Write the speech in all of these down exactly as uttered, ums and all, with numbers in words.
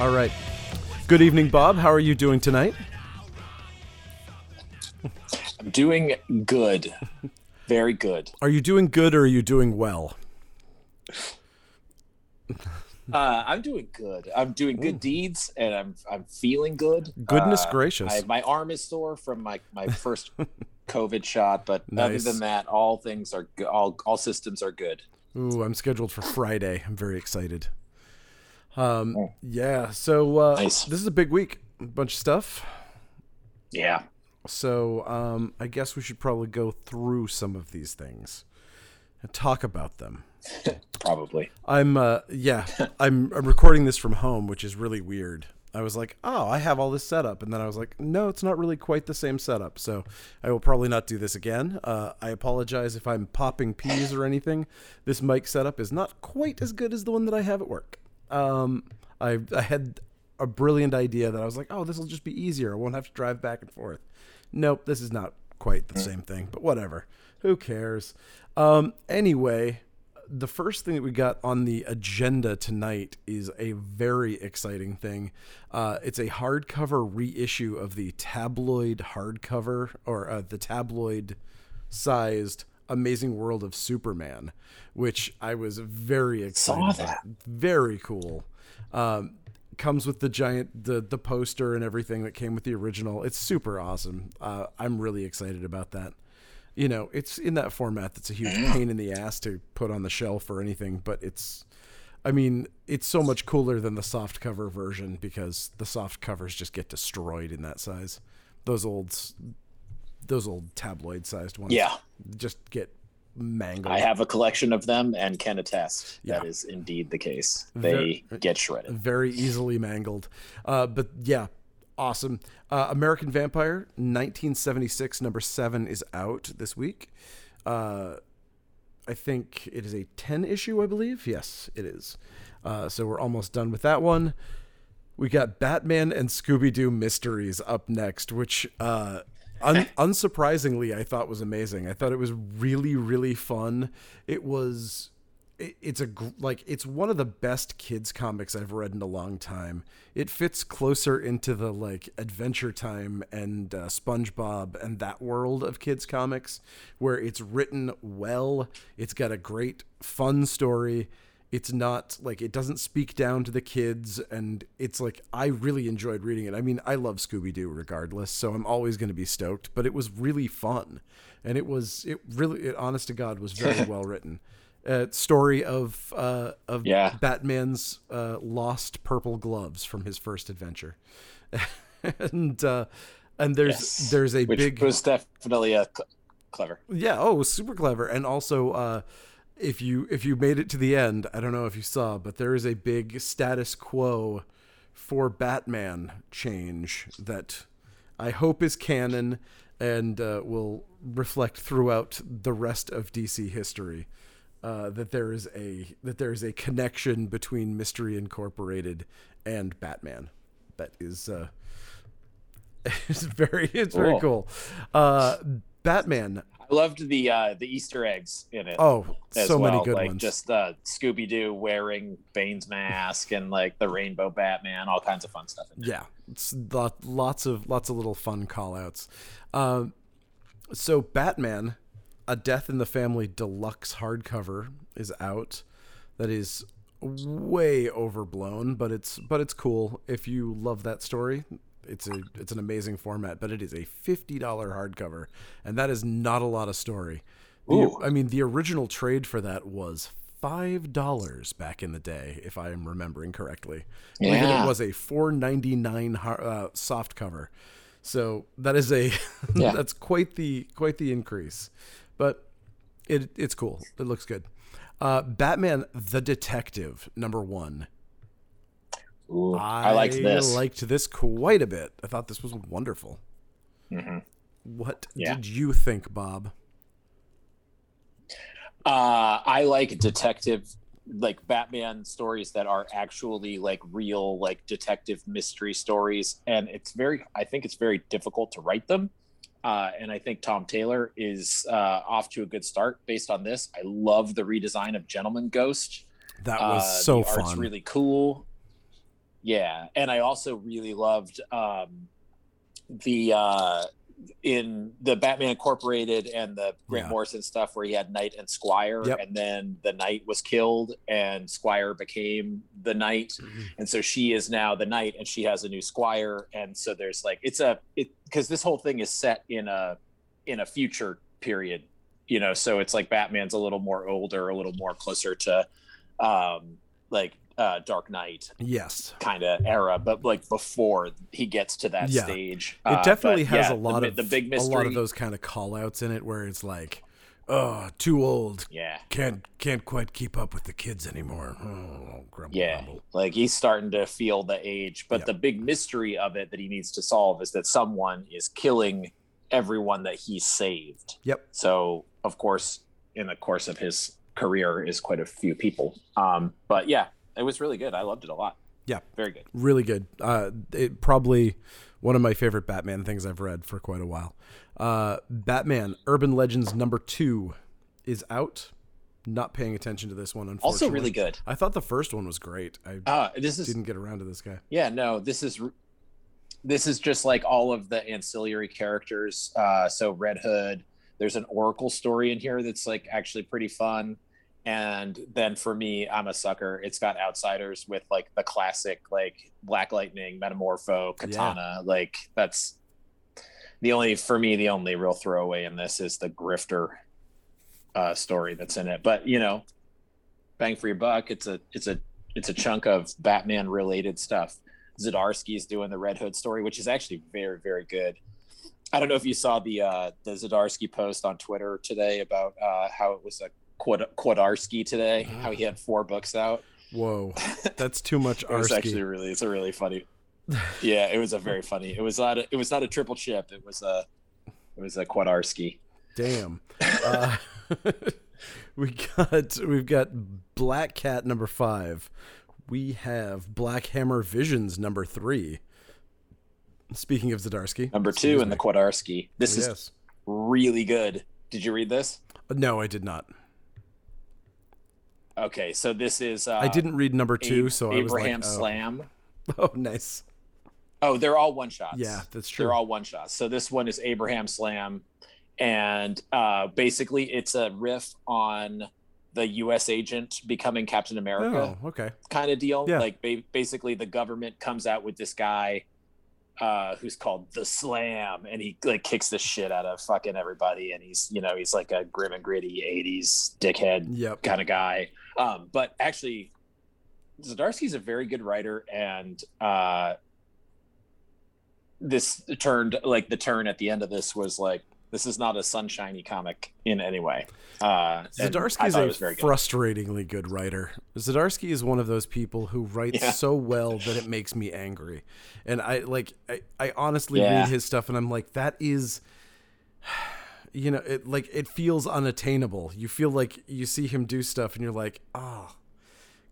All right. Good evening, Bob. How are you doing tonight? I'm doing good. Very good. Are you doing good or are you doing well? Uh, I'm doing good. I'm doing good mm. deeds, and I'm I'm feeling good. Goodness uh, gracious! I, my arm is sore from my, my first COVID shot, but nice. Other than that, all things are go- all all systems are good. Ooh, I'm scheduled for Friday. I'm very excited. Um, oh. yeah. So uh, nice. This is a big week. A bunch of stuff. Yeah. So um, I guess we should probably go through some of these things and talk about them. Probably. I'm uh yeah, I'm I'm recording this from home, which is really weird. I was like, "Oh, I have all this set up." And then I was like, "No, it's not really quite the same setup." So, I will probably not do this again. Uh I apologize if I'm popping peas or anything. This mic setup is not quite as good as the one that I have at work. Um I I had a brilliant idea that I was like, "Oh, this will just be easier. I won't have to drive back and forth." Nope, this is not quite the same thing, but whatever. Who cares? Um anyway, the first thing that we got on the agenda tonight is a very exciting thing. Uh, it's a hardcover reissue of the tabloid hardcover or uh, the tabloid sized Amazing World of Superman, which I was very excited about. Saw that. Very cool. Um, comes with the giant, the, the poster and everything that came with the original. It's super awesome. Uh, I'm really excited about that. You know, it's in that format that's a huge pain in the ass to put on the shelf or anything, but it's, I mean, it's so much cooler than the soft cover version because the soft covers just get destroyed in that size. Those old, those old tabloid sized ones yeah. just get mangled. I have a collection of them and can attest that yeah. is indeed the case. They very, get shredded. Very easily mangled. Uh, but yeah. Awesome. Uh, American Vampire, nineteen seventy-six, number seven is out this week. Uh, I think it is a ten issue, I believe. Yes, it is. Uh, so we're almost done with that one. We got Batman and Scooby-Doo Mysteries up next, which uh, un- unsurprisingly I thought was amazing. I thought it was really, really fun. It was... It's a like it's one of the best kids comics I've read in a long time. It fits closer into the like Adventure Time and uh, SpongeBob and that world of kids comics, where it's written well. It's got a great fun story. It's not like it doesn't speak down to the kids, and it's like I really enjoyed reading it. I mean, I love Scooby-Doo regardless, so I'm always going to be stoked. But it was really fun, and it was it really it honest to God was very well written. Uh, story of uh, of yeah. Batman's uh, lost purple gloves from his first adventure, and uh, and there's yes. there's a Which big was definitely a cl- clever yeah oh it was super clever. And also uh, if you if you made it to the end, I don't know if you saw, but there is a big status quo for Batman change that I hope is canon and uh, will reflect throughout the rest of D C history. Uh, that there is a that there is a connection between Mystery Incorporated and Batman. That is uh, it's very it's cool. very cool. Uh, Batman. I loved the uh, the Easter eggs in it. Oh, so well. many good like ones. Just uh, Scooby Doo wearing Bane's mask and like the Rainbow Batman, all kinds of fun stuff in there. Yeah, it's lot, lots of lots of little fun call outs. Um, so Batman. A Death in the Family Deluxe hardcover is out. That is way overblown, but it's but it's cool. If you love that story, it's a it's an amazing format. But it is a fifty dollar hardcover, and that is not a lot of story. The, I mean, the original trade for that was five dollars back in the day, if I am remembering correctly. Yeah. Like it was a four ninety-nine uh, soft cover. So that is a yeah. that's quite the quite the increase. But it it's cool. It looks good. Uh, Batman the Detective, number one. Ooh, I, I liked this. I liked this quite a bit. I thought this was wonderful. Mm-hmm. What yeah. did you think, Bob? Uh, I like detective, like Batman stories that are actually like real, like detective mystery stories. And it's very, I think it's very difficult to write them. Uh, and I think Tom Taylor is uh, off to a good start based on this. I love the redesign of Gentleman Ghost. That was uh, so the fun. Art's really cool. Yeah, and I also really loved um, the uh, in the Batman Incorporated and the Grant yeah. Morrison stuff where he had Knight and Squire, yep. and then the Knight was killed and Squire became the Knight, mm-hmm. and so she is now the Knight and she has a new Squire, and so there's like it's a it because this whole thing is set in a in a future period, you know, so it's like Batman's a little more older, a little more closer to um, like. Uh, Dark Knight, yes, kind of era, but like before he gets to that yeah. stage, uh, it definitely has yeah, a lot the, of the big mystery. A lot of those kind of call outs in it where it's like, oh, too old, yeah, can't can't quite keep up with the kids anymore. Oh, grumble, yeah, grumble. Like he's starting to feel the age, but yeah. the big mystery of it that he needs to solve is that someone is killing everyone that he saved. Yep. So of course, in the course of his career, is quite a few people. Um, but yeah. It was really good. I loved it a lot. Yeah. Very good. Really good. Uh, it probably one of my favorite Batman things I've read for quite a while. Uh, Batman Urban Legends number two is out. Not paying attention to this one, unfortunately. Also really good. I thought the first one was great. I uh, this is, didn't get around to this guy. Yeah, no, this is this is just like all of the ancillary characters. Uh, so Red Hood, there's an Oracle story in here that's like actually pretty fun. And then for me, I'm a sucker. It's got outsiders with like the classic, like Black Lightning, Metamorpho, Katana. Yeah. Like that's the only, for me, the only real throwaway in this is the grifter uh, story that's in it. But you know, bang for your buck. It's a, it's a, it's a chunk of Batman related stuff. Zdarsky's doing the Red Hood story, which is actually very, very good. I don't know if you saw the, uh, the Zdarsky post on Twitter today about uh, how it was a, Kwiatkowski today, oh. how he had four books out. Whoa, that's too much. It was actually really, it's a really funny. Yeah, it was a very funny. It was not. A, it was not a triple chip. It was a. It was a Kwiatkowski. Damn. uh, we got. We've got Black Cat number five. We have Black Hammer Visions number three. Speaking of Zdarsky, number two in me. The Kwiatkowski. This oh, is yes. really good. Did you read this? No, I did not. Okay, so this is... Uh, I didn't read number two, Ab- so I Abraham was like... Abraham oh. Slam. Oh, nice. Oh, they're all one-shots. Yeah, that's true. They're all one-shots. So this one is Abraham Slam, and uh, basically it's a riff on the U S agent becoming Captain America oh, okay. kind of deal. Yeah. Like, ba- basically the government comes out with this guy uh, who's called The Slam, and he, like, kicks the shit out of fucking everybody, and he's, you know, he's like a grim and gritty eighties dickhead yep. kind of guy. Um, but actually, Zdarsky's a very good writer, and uh, this turned like the turn at the end of this was like this is not a sunshiny comic in any way. Uh, Zdarsky's a good. frustratingly good writer. Zdarsky is one of those people who writes yeah. so well that it makes me angry, and I like I, I honestly yeah. read his stuff and I'm like that is. You know, it like it feels unattainable. You feel like you see him do stuff and you're like, oh,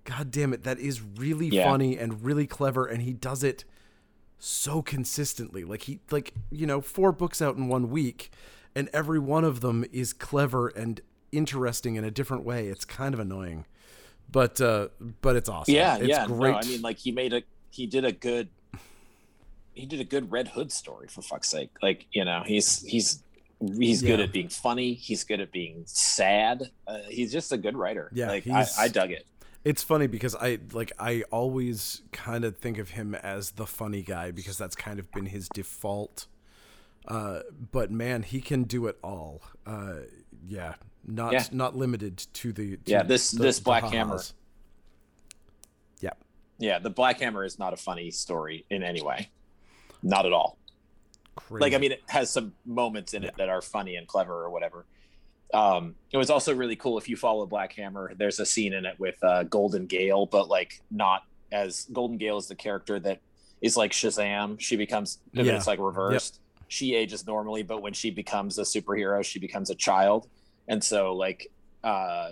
God damn it. That is really yeah. funny and really clever. And he does it so consistently. Like he like, you know, four books out in one week and every one of them is clever and interesting in a different way. It's kind of annoying, but uh, but it's awesome. Yeah, it's yeah. great. No, I mean, like he made a he did a good he did a good Red Hood story, for fuck's sake. Like, you know, he's he's. He's yeah. good at being funny. He's good at being sad. Uh, he's just a good writer. Yeah, like I, I dug it. It's funny because I like I always kind of think of him as the funny guy because that's kind of been his default. Uh, but man, he can do it all. Uh, yeah, not yeah. not limited to the to yeah this the, this Black Hammer. Yeah, yeah, the Black Hammer is not a funny story in any way, not at all. Crazy. Like, I mean, it has some moments in it yeah. that are funny and clever or whatever. Um, it was also really cool. If you follow Black Hammer, there's a scene in it with uh, Golden Gale, but like not as Golden Gale is the character that is like Shazam. She becomes, I mean, yeah. it's like reversed. Yep. She ages normally, but when she becomes a superhero, she becomes a child. And so like uh,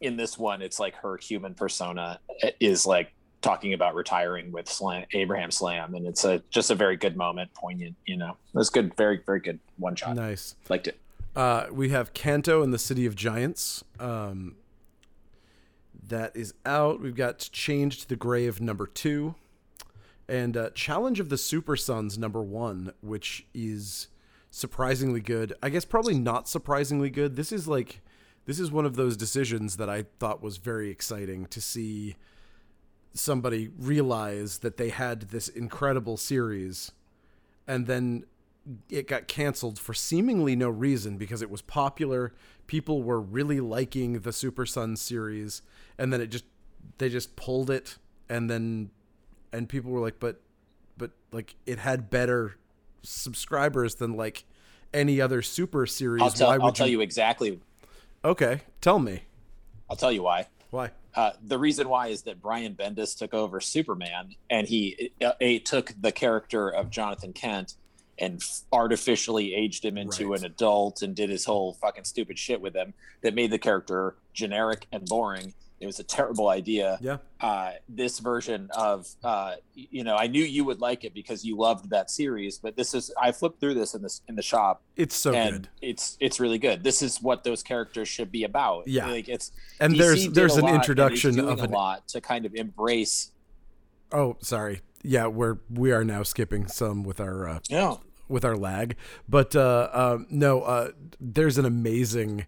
in this one, it's like her human persona is like, talking about retiring with Slam, Abraham Slam, and it's a just a very good moment, poignant, you know. It was good, very, very good one shot. Nice. Liked it. Uh, we have Kanto and the City of Giants. Um, that is out. We've got Change to the Grave number two. And uh, Challenge of the Super Sons, number one, which is surprisingly good. I guess probably not surprisingly good. This is like, this is one of those decisions that I thought was very exciting to see somebody realize that they had this incredible series and then it got canceled for seemingly no reason because it was popular. People were really liking the Super Sons series, and then it just, they just pulled it. And then, and people were like, but, but like it had better subscribers than like any other super series. I'll, tell, why would I'll you... tell you exactly. Okay. Tell me. I'll tell you why. Why? Uh, the reason why is that Brian Bendis took over Superman, and he uh, a, took the character of Jonathan Kent and artificially aged him into right. an adult and did his whole fucking stupid shit with him that made the character generic and boring. It was a terrible idea. Yeah. Uh, this version of, uh, you know, I knew you would like it because you loved that series, but this is, I flipped through this in this, in the shop. It's so and good. It's, it's really good. This is what those characters should be about. Yeah. Like it's, and D C there's, there's an introduction of an... a lot to kind of embrace. Oh, sorry. Yeah. We're, we are now skipping some with our, uh, yeah. with our lag, but, uh, um, no, uh, there's an amazing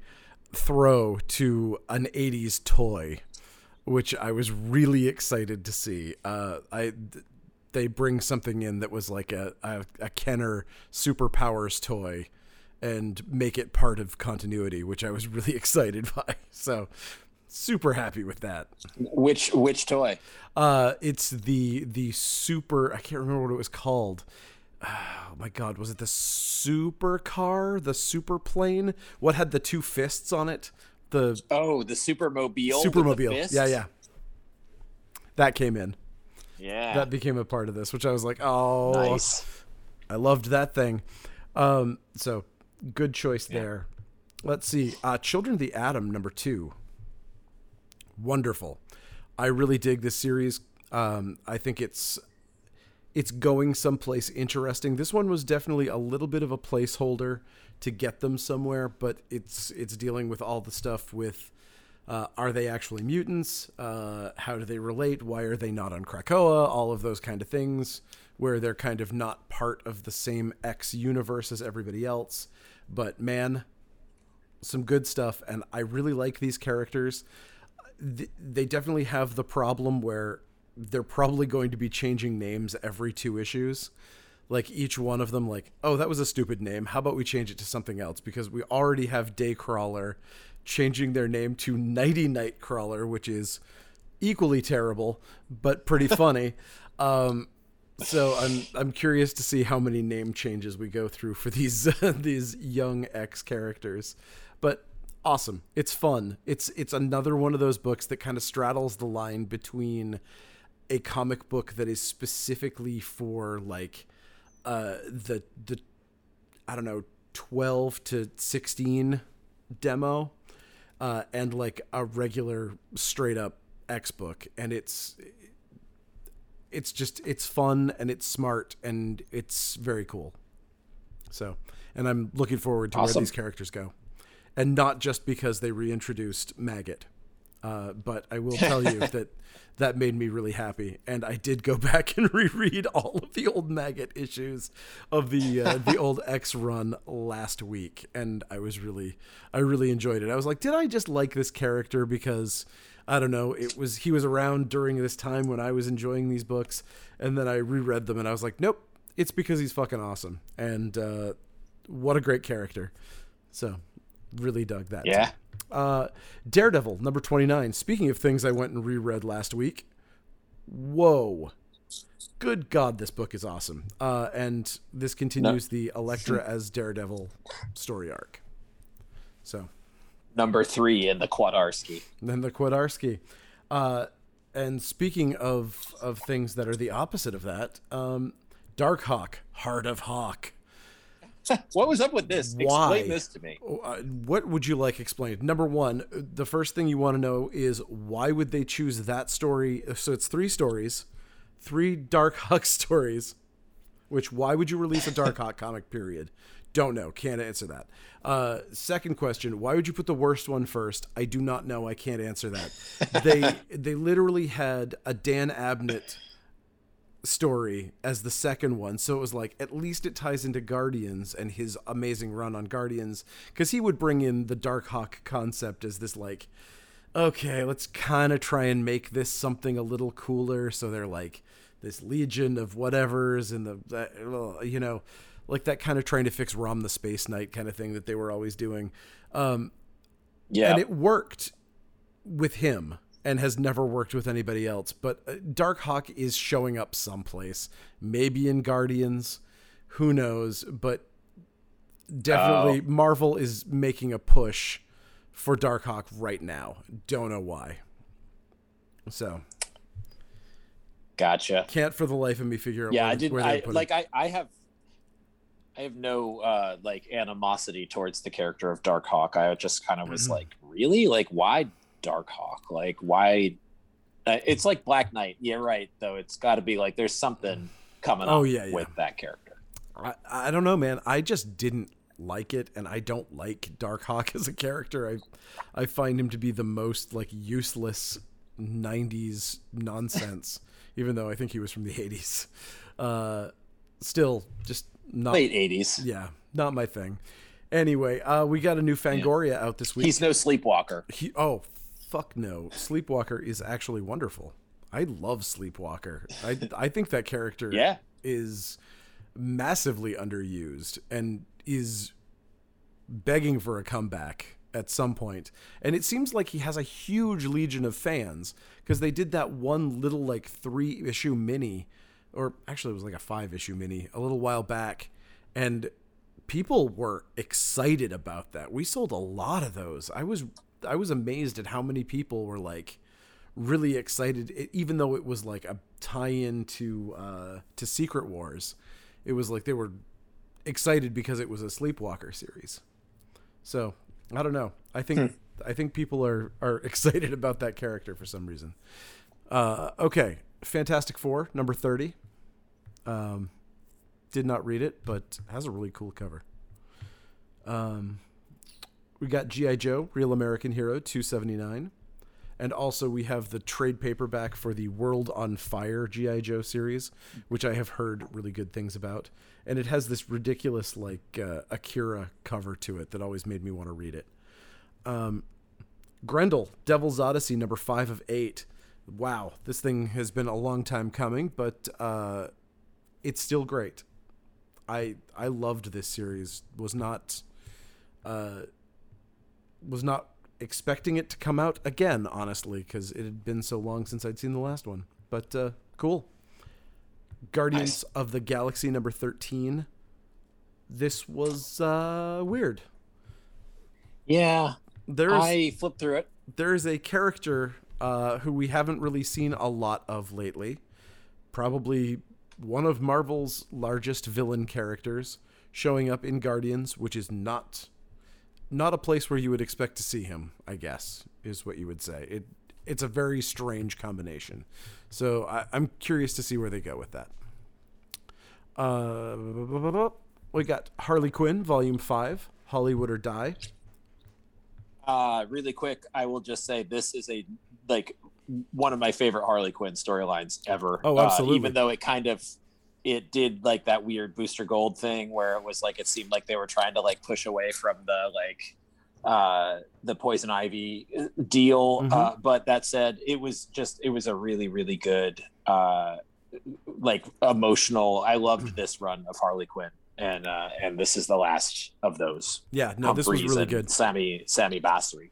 throw to an eighties toy, which I was really excited to see. Uh, I, th- they bring something in that was like a, a, a Kenner Superpowers toy and make it part of continuity, which I was really excited by. So super happy with that. Which, which toy? Uh, it's the, the super, I can't remember what it was called. Oh my God, was it the super car, the super plane? What had the two fists on it? The Oh, the supermobile. Supermobile. Yeah, yeah. That came in. Yeah. That became a part of this, which I was like, "Oh, nice. I loved that thing." Um, so good choice yeah. there. Let's see. Uh, Children of the Atom number two. Wonderful. I really dig this series. Um, I think it's It's going someplace interesting. This one was definitely a little bit of a placeholder to get them somewhere, but it's it's dealing with all the stuff with uh, are they actually mutants? Uh, how do they relate? Why are they not on Krakoa? All of those kind of things where they're kind of not part of the same X universe as everybody else. But man, some good stuff, and I really like these characters. They definitely have the problem where they're probably going to be changing names every two issues. Like each one of them, like, oh, that was a stupid name. How about we change it to something else? Because we already have Daycrawler changing their name to Nighty Nightcrawler, which is equally terrible, but pretty funny. um, so I'm, I'm curious to see how many name changes we go through for these, these young X characters, but awesome. It's fun. It's, it's another one of those books that kind of straddles the line between a comic book that is specifically for like uh, the, the, I don't know, twelve to sixteen demo uh, and like a regular straight up X book. And it's, it's just, it's fun and it's smart and it's very cool. So, and I'm looking forward to awesome. Where these characters go. And not just because they reintroduced Maggot. Uh, but I will tell you that that made me really happy. And I did go back and reread all of the old Maggot issues of the uh, the old X run last week. And I was really, I really enjoyed it. I was like, did I just like this character because, I don't know, it was he was around during this time when I was enjoying these books. And then I reread them and I was like, nope, it's because he's fucking awesome. And uh, what a great character. So really dug that. Yeah. Uh, Daredevil, number twenty-nine. Speaking of things I went and reread last week. Whoa. Good God, this book is awesome. Uh, and this continues no. the Elektra as Daredevil story arc. So. Number three in the Kwadarski. Then the Kwadarski. Uh, and speaking of, of things that are the opposite of that, um, Darkhawk, Heart of Hawk. What was up with this? Why? Explain this to me. What would you like explained? Number one, the first thing you want to know is why would they choose that story? So it's three stories, three Darkhawk stories, which why would you release a Darkhawk comic period? Don't know. Can't answer that. Uh, second question, why would you put the worst one first? I do not know. I can't answer that. They, they literally had a Dan Abnett story as the second one, so it was like, at least it ties into Guardians and his amazing run on Guardians, because he would bring in the Darkhawk concept as this like, okay, let's kind of try and make this something a little cooler, so they're like this legion of whatevers and the uh, you know, like that kind of trying to fix Rom the Space Knight kind of thing that they were always doing, um yeah and it worked with him and has never worked with anybody else. But Darkhawk is showing up someplace, maybe in Guardians, who knows, but definitely oh. Marvel is making a push for Darkhawk right now. Don't know why. So. Gotcha. Can't for the life of me figure out yeah, where, I did, where I, like, I, I have, I have no uh, like animosity towards the character of Darkhawk. I just kind of was mm-hmm. like, really? Like, why Darkhawk? Like, why? Uh, it's like Black Knight. Yeah, right. Though it's got to be like there's something coming oh, up yeah, yeah. with that character. I, I don't know, man. I just didn't like it, and I don't like Darkhawk as a character. I I find him to be the most like useless nineties nonsense. Even though I think he was from the eighties. Uh, still, just not late eighties. Yeah, not my thing. Anyway, uh, we got a new Fangoria yeah. out this week. He's no Sleepwalker. He, oh, fuck no. Sleepwalker is actually wonderful. I love Sleepwalker. I I think that character yeah. is massively underused and is begging for a comeback at some point. And it seems like he has a huge legion of fans because they did that one little like three issue mini, or actually it was like a five issue mini a little while back. And people were excited about that. We sold a lot of those. I was I was amazed at how many people were like really excited, it, even though it was like a tie-in to uh, to Secret Wars. It was like they were excited because it was a Sleepwalker series. So I don't know. I think hmm. I think people are are excited about that character for some reason. Uh, okay, Fantastic Four number thirty. Um. Did not read it, but has a really cool cover. Um, we got G I. Joe, Real American Hero, two seventy-nine. And also we have the trade paperback for the World on Fire G I. Joe series, which I have heard really good things about. And it has this ridiculous, like, uh, Akira cover to it that always made me want to read it. Um, Grendel, Devil's Odyssey, number five of eight. Wow, this thing has been a long time coming, but uh, it's still great. I I loved this series. Was not uh was not expecting it to come out again, honestly, cuz it had been so long since I'd seen the last one. But uh cool. Guardians nice. Of the Galaxy number thirteen. This was uh weird. Yeah. There's I flipped through it. There is a character uh who we haven't really seen a lot of lately. Probably one of Marvel's largest villain characters showing up in Guardians, which is not not a place where you would expect to see him, I guess, is what you would say. It It's a very strange combination. So I, I'm curious to see where they go with that. Uh, we got Harley Quinn, Volume five, Hollywood or Die. Uh, really quick, I will just say this is a... like. one of my favorite Harley Quinn storylines ever. Oh, absolutely. Uh, even though it kind of, it did like that weird Booster Gold thing where it was like, it seemed like they were trying to like push away from the, like uh, the Poison Ivy deal. Mm-hmm. Uh, but that said, it was just, it was a really, really good, uh, like emotional. I loved mm-hmm. this run of Harley Quinn. And, uh, and this is the last of those. Yeah, no, Humphreys this was really good. Sammy, Sammy Basri.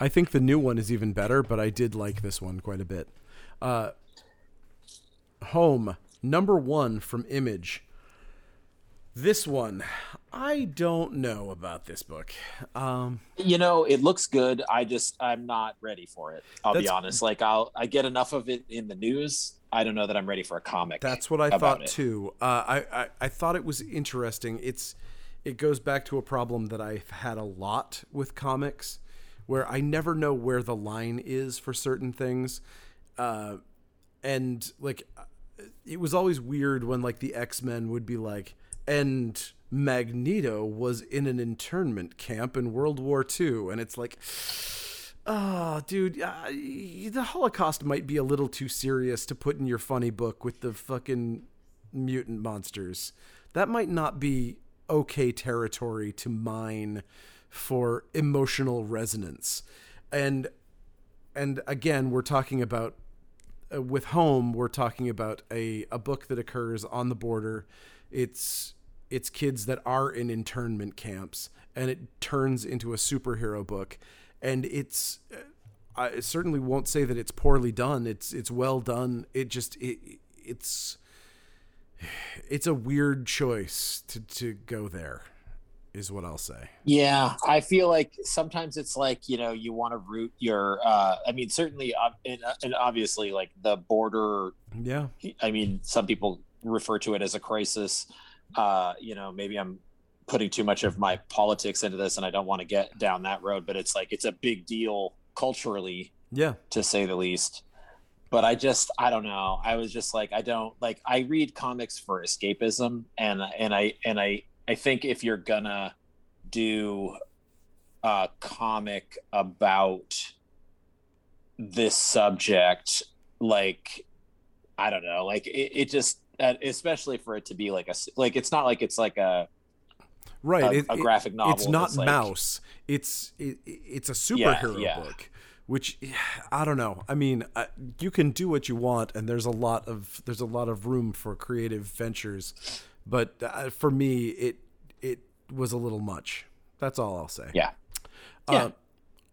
I think the new one is even better, but I did like this one quite a bit. Uh, Home, number one from Image. This one, I don't know about this book. Um, you know, it looks good. I just, I'm not ready for it. I'll be honest. Like, I'll, I get enough of it in the news. I don't know that I'm ready for a comic. That's what I thought too. Uh, I, I, I thought it was interesting. It's, it goes back to a problem that I've had a lot with comics, where I never know where the line is for certain things. Uh, and like, it was always weird when like the X-Men would be like, and Magneto was in an internment camp in World War Two. And it's like, Oh, dude, uh, the Holocaust might be a little too serious to put in your funny book with the fucking mutant monsters. That might not be okay territory to mine for emotional resonance. And and again, we're talking about, uh, with Home, we're talking about a, a book that occurs on the border. It's it's kids that are in internment camps, and it turns into a superhero book. And it's, I certainly won't say that it's poorly done. It's it's well done. It just, it it's, it's a weird choice to, to go there, is what I'll say. Yeah, I feel like sometimes it's like, you know, you want to root your, uh, I mean, certainly, uh, and, and obviously like the border. Yeah. I mean, some people refer to it as a crisis. Uh, you know, maybe I'm putting too much of my politics into this, and I don't want to get down that road, but it's like, it's a big deal culturally, yeah, to say the least. But I just, I don't know. I was just like, I don't like, I read comics for escapism. And, and I, and I, I think if you're gonna do a comic about this subject, like, I don't know, like it, it just, especially for it to be like a, like, it's not like it's like a, right, a, a graphic it, novel. It's not like, Mouse. It's it, it's a superhero yeah, yeah. book, which I don't know. I mean, I, you can do what you want, and there's a lot of there's a lot of room for creative ventures, but uh, for me, it it was a little much. That's all I'll say. Yeah. Uh, yeah.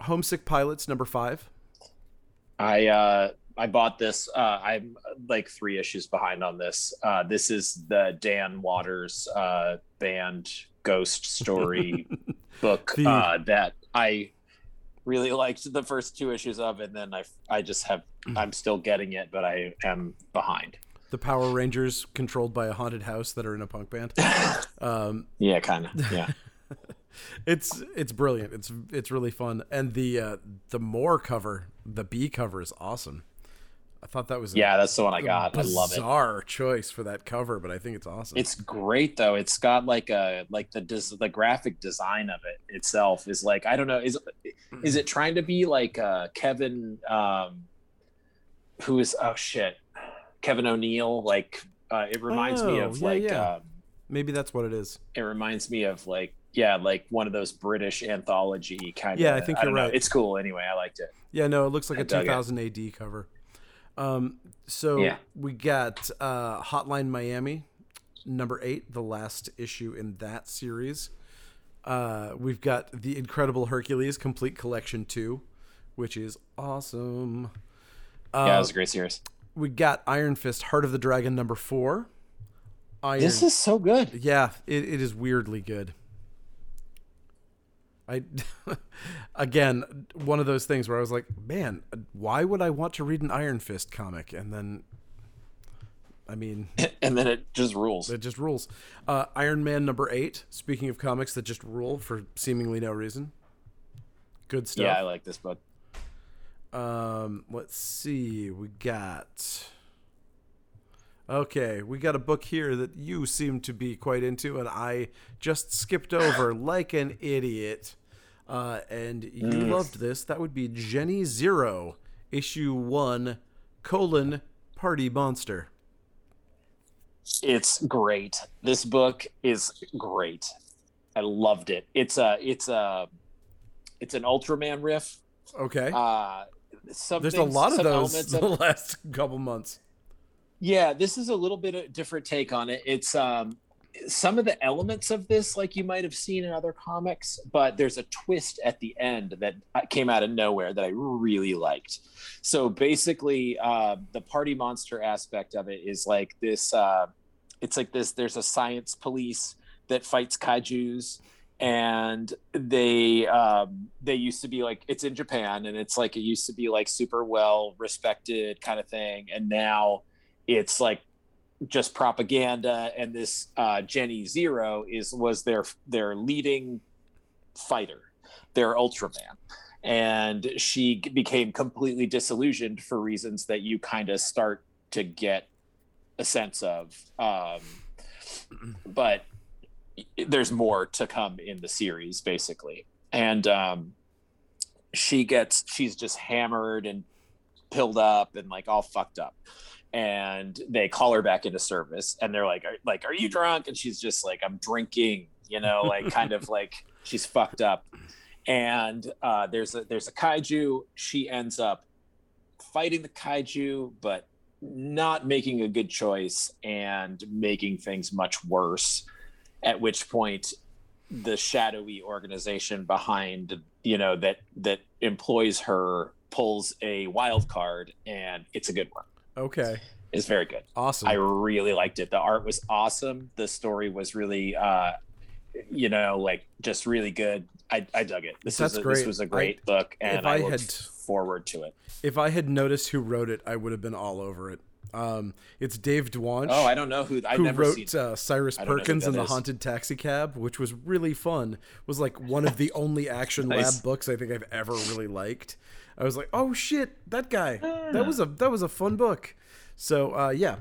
Homesick Pilots number five. I uh, I bought this. Uh, I'm like three issues behind on this. Uh, this is the Dan Waters uh, band. Ghost story book the, uh that I really liked the first two issues of, and then I I just have I'm still getting it, but I am behind. The Power Rangers controlled by a haunted house that are in a punk band. Um yeah, kind of. Yeah. it's it's brilliant. It's it's really fun, and the uh the Moore cover, the B cover, is awesome. I thought that was yeah, a, that's the one I got. I love it. Bizarre choice for that cover, but I think it's awesome. It's great though. It's got like a like the des- the graphic design of it itself is like, I don't know, is is it trying to be like uh, Kevin, um, who is oh shit, Kevin O'Neill? Like uh, it reminds oh, me of yeah, like yeah. Um, maybe that's what it is. It reminds me of like yeah, like one of those British anthology kind of. Yeah, I think I you're right. Know. It's cool anyway. I liked it. Yeah, no, it looks like I a two thousand it. A D cover. Um, so yeah. we got, uh, Hotline Miami, number eight, the last issue in that series. Uh, we've got The Incredible Hercules Complete Collection two, which is awesome. Uh, yeah, it was a great series. We got Iron Fist, Heart of the Dragon, number four. Iron... This is so good. Yeah, it, it is weirdly good. I, again, one of those things where I was like, man, why would I want to read an Iron Fist comic? And then, I mean, and then it just rules. It just rules. Uh, Iron Man number eight. Speaking of comics that just rule for seemingly no reason. Good stuff. Yeah, I like this book. Um, let's see. We got, okay, we got a book here that you seem to be quite into, and I just skipped over like an idiot. Uh, and you mm. loved this. That would be Jenny Zero, issue one, colon, Party Monster. It's great. This book is great. I loved it. It's a, it's a, it's an Ultraman riff. Okay. Uh, some There's things, a lot of those in the last couple months. Yeah, this is a little bit of a different take on it. It's um, some of the elements of this, like you might have seen in other comics, but there's a twist at the end that came out of nowhere that I really liked. So basically, uh, the party monster aspect of it is like this. Uh, it's like this. There's a science police that fights kaijus, and they um, they used to be like, it's in Japan, and it's like it used to be like super well respected kind of thing, and now it's like just propaganda. And this uh, Jenny Zero is was their their leading fighter, their Ultraman, and she became completely disillusioned for reasons that you kind of start to get a sense of. Um, but there's more to come in the series, basically, and um, she gets, she's just hammered and pilled up and like all fucked up. And they call her back into service and they're like, are, like, are you drunk? And she's just like, I'm drinking, you know, like kind of like she's fucked up. And uh, there's a, there's a kaiju. She ends up fighting the kaiju, but not making a good choice and making things much worse. At which point the shadowy organization behind, you know, that, that employs her pulls a wild card, and it's a good one. Okay. It's very good. Awesome. I really liked it. The art was awesome. The story was really, uh, you know, like just really good. I, I dug it. This That's is a, great. This was a great I, book, and I, I looked had, forward to it. If I had noticed who wrote it, I would have been all over it. Um, it's Dave Dwanch. Oh, I don't know who. I've who never wrote seen uh, Cyrus Perkins and the Haunted Taxi Cab, which was really fun. It was like one of the only Action nice. Lab books I think I've ever really liked. I was like, oh shit, that guy. Uh, that was a that was a fun book. So uh, yeah,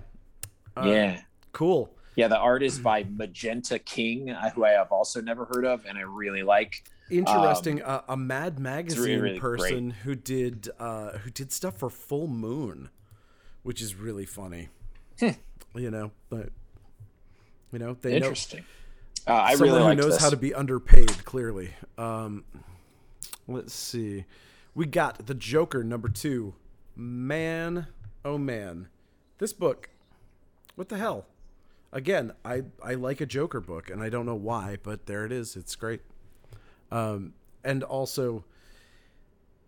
uh, yeah, cool. Yeah, the art is by Magenta King, who I have also never heard of, and I really like. Interesting, um, uh, a Mad Magazine really, really person great. who did uh, who did stuff for Full Moon, which is really funny. Hmm. You know, but you know they interesting. Know, uh, I really like this. Someone who knows how to be underpaid, clearly. Um, let's see. We got The Joker, number two. Man, oh man. This book, what the hell? Again, I, I like a Joker book, and I don't know why, but there it is. It's great. Um, and also,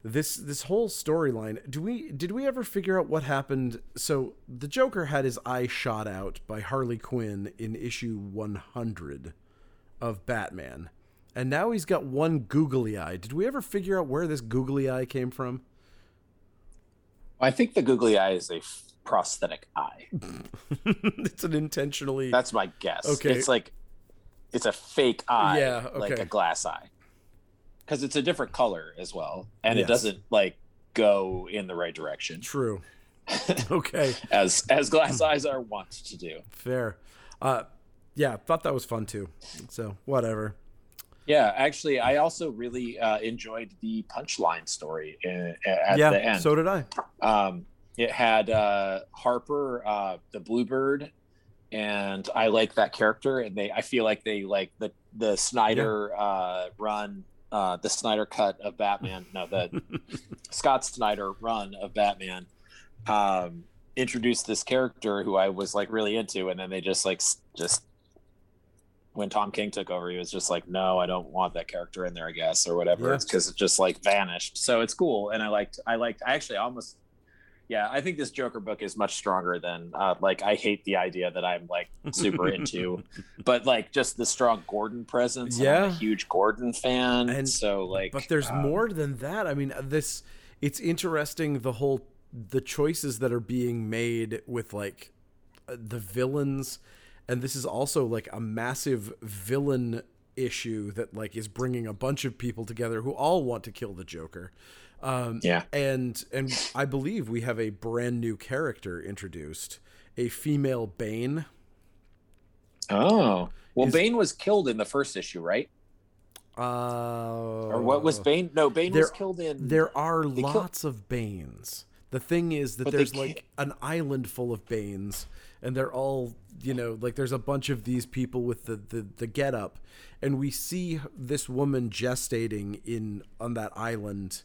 this this whole storyline, do we did we ever figure out what happened? So the Joker had his eye shot out by Harley Quinn in issue one hundred of Batman. And now he's got one googly eye. Did we ever figure out where this googly eye came from? I think the googly eye is a f- prosthetic eye. It's an intentionally... That's my guess. Okay. It's like, it's a fake eye, yeah, okay. Like a glass eye. Because it's a different color as well. And yes. It doesn't like go in the right direction. True. Okay. as as glass eyes are wont to do. Fair. Uh, yeah, thought that was fun too. So whatever. Yeah, actually, I also really uh, enjoyed the punchline story in, at yeah, the end. Yeah, so did I. Um, it had uh, Harper, uh, the Bluebird, and I like that character. And they, I feel like they like the the Snyder yeah. uh, run, uh, the Snyder cut of Batman. No, the Scott Snyder run of Batman um, introduced this character who I was like really into, and then they just like just. When Tom King took over, he was just like, no, I don't want that character in there, I guess, or whatever. Yeah. It's because it just like vanished. So it's cool. And I liked, I liked, I actually almost, yeah, I think this Joker book is much stronger than, uh, like, I hate the idea that I'm like super into, but like just the strong Gordon presence. Yeah. I'm a huge Gordon fan. And so like, but there's um, more than that. I mean, this, it's interesting the whole, the choices that are being made with like the villains. And this is also like a massive villain issue that like is bringing a bunch of people together who all want to kill the Joker. Um, yeah. And, and I believe we have a brand new character introduced, a female Bane. Oh, well, is, Bane was killed in the first issue, right? Uh, or what was Bane? No, Bane there, was killed in. There are lots kill- of Banes. The thing is that but there's like an island full of Banes. And they're all, you know, like there's a bunch of these people with the, the, the get up. And we see this woman gestating in on that island.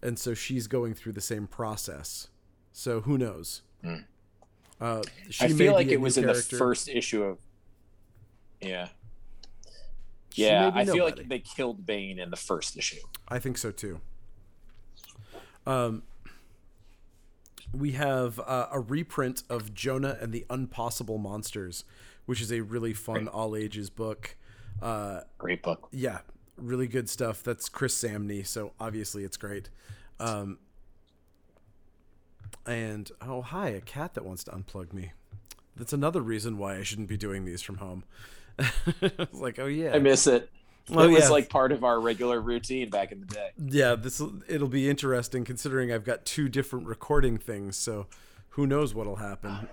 And so she's going through the same process. So who knows? Mm. Uh, she I feel like it was character. in the first issue of. Yeah. Yeah, I nobody. feel like they killed Bane in the first issue. I think so, too. Um. We have uh, a reprint of Jonah and the Unpossible Monsters, which is a really fun Great. all ages book. Uh, great book. Yeah, really good stuff. That's Chris Samney, so obviously it's great. Um, and, oh, hi, a cat that wants to unplug me. That's another reason why I shouldn't be doing these from home. It's like, oh, yeah. I miss it. Well, it was yeah. like part of our regular routine back in the day. Yeah, this it'll be interesting considering I've got two different recording things, so who knows what'll happen.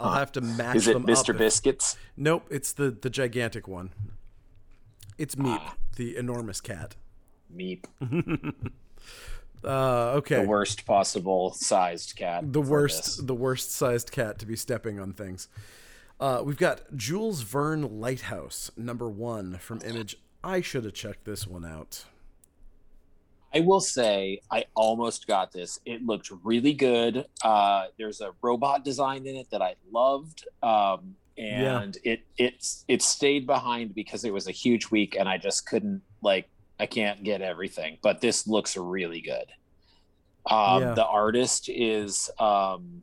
I'll have to match them up. Is it Mister Biscuits? Nope, it's the, the gigantic one. It's Meep, ah. the enormous cat. Meep. Uh, okay. The worst possible sized cat. The worst, this. the worst sized cat to be stepping on things. Uh, we've got Jules Verne Lighthouse, number one from Image. I should have checked this one out. I will say I almost got this. It looked really good. Uh, there's a robot design in it that I loved. Um, and yeah. it, it, it stayed behind because it was a huge week and I just couldn't like, I can't get everything, but this looks really good. Um, yeah. The artist is, um,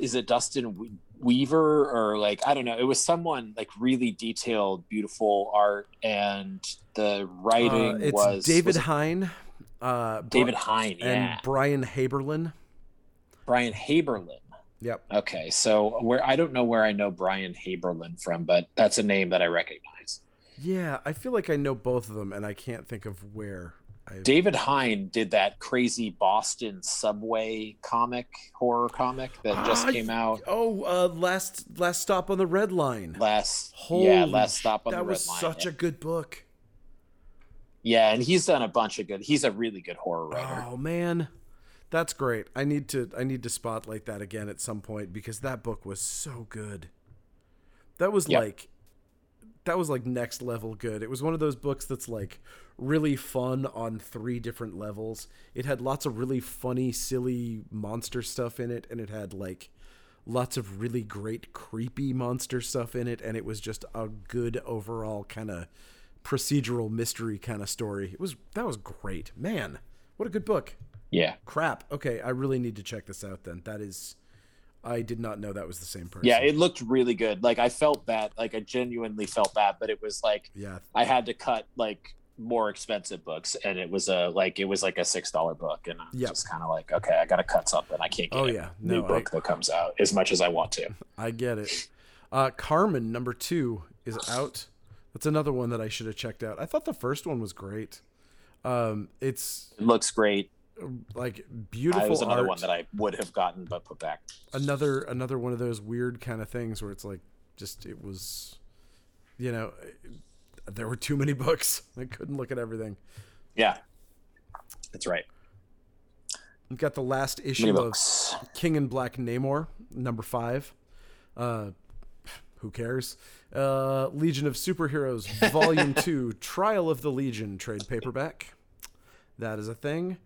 is it Dustin Weaver or like, I don't know. It was someone like really detailed, beautiful art. And the writing uh, it's was David was Hine, uh, David Bri- Hine yeah. and Brian Haberlin, Brian Haberlin. Yep. Okay. So where, I don't know where I know Brian Haberlin from, but that's a name that I recognize. Yeah, I feel like I know both of them, and I can't think of where. I've... David Hine did that crazy Boston subway comic, horror comic that just ah, came out. Oh, uh, last last stop on the Red Line. Last, Holy yeah, last stop on the Red Line. That was such yeah. a good book. Yeah, and he's done a bunch of good. He's a really good horror writer. Oh man, that's great. I need to I need to spotlight that again at some point because that book was so good. That was yep. like. That was like next level good. It was one of those books that's like really fun on three different levels. It had lots of really funny, silly monster stuff in it, and it had like lots of really great creepy monster stuff in it, and it was just a good overall kind of procedural mystery kind of story. It was that was great. Man, what a good book. Yeah. Crap. Okay, I really need to check this out then. That is I did not know that was the same person. Yeah, it looked really good. Like I felt bad. Like I genuinely felt bad, but it was like yeah. I had to cut like more expensive books, and it was a like it was like a six dollar book, and I'm yep. just kind of like, okay, I got to cut something. I can't get oh, a yeah. no, new book I, that comes out as much as I want to. I get it. Uh, Carmen number two is out. That's another one that I should have checked out. I thought the first one was great. Um, it's it looks great. Like beautiful art. That was another art. One that I would have gotten but put back. Another another one of those weird kind of things where it's like just it was, you know, there were too many books. I couldn't look at everything. Yeah, that's right. We've got the last issue of King in Black Namor, number five. Uh, who cares? Uh, Legion of Superheroes, Volume two, Trial of the Legion, trade paperback. That is a thing.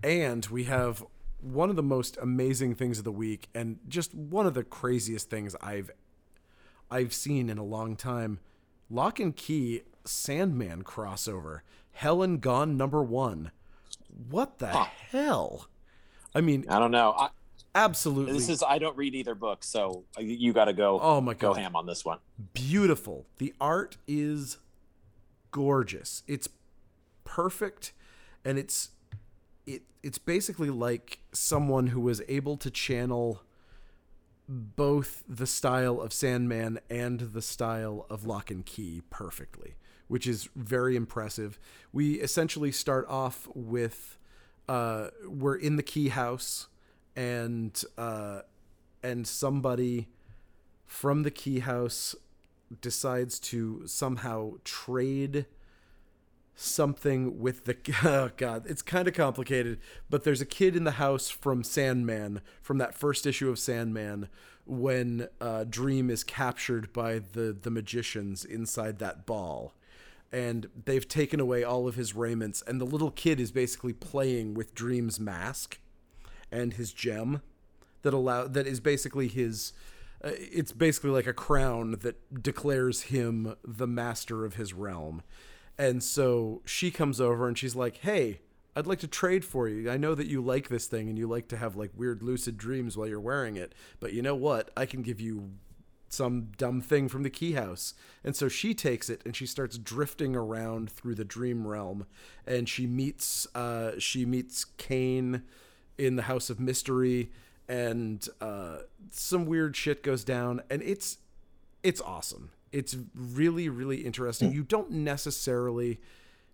And we have one of the most amazing things of the week and just one of the craziest things I've I've seen in a long time. Lock and Key Sandman crossover. Helen Gone number one. What the huh. hell? I mean, I don't know. I, absolutely. This is I don't read either book, so you got to go oh my God. Go ham on this one. Beautiful. The art is gorgeous. It's perfect and it's It it's basically like someone who was able to channel both the style of Sandman and the style of Lock and Key perfectly, which is very impressive. We essentially start off with uh, we're in the Key house, and uh, and somebody from the Key house decides to somehow trade something with the oh god it's kind of complicated, but there's a kid in the house from Sandman, from that first issue of Sandman, when uh Dream is captured by the the magicians inside that ball, and they've taken away all of his raiments, and the little kid is basically playing with Dream's mask and his gem that allow that is basically his uh, it's basically like a crown that declares him the master of his realm. And so she comes over and she's like, hey, I'd like to trade for you. I know that you like this thing and you like to have like weird lucid dreams while you're wearing it. But you know what? I can give you some dumb thing from the Key house. And so she takes it and she starts drifting around through the dream realm. And she meets uh, she meets Kane in the House of Mystery, and uh, some weird shit goes down. And it's it's awesome. It's really, really interesting. You don't necessarily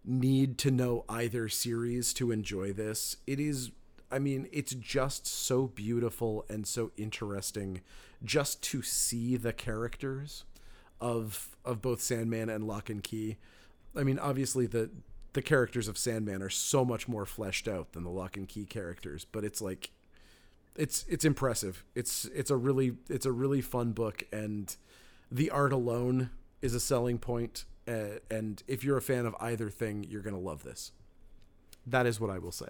need to know either series to enjoy this. It is, I mean, it's just so beautiful and so interesting just to see the characters of of both Sandman and Lock and Key. I mean, obviously the the characters of Sandman are so much more fleshed out than the Lock and Key characters, but it's like, it's, it's impressive. It's, it's a really, it's a really fun book, and the art alone is a selling point. Uh, and if you're a fan of either thing, you're going to love this. That is what I will say.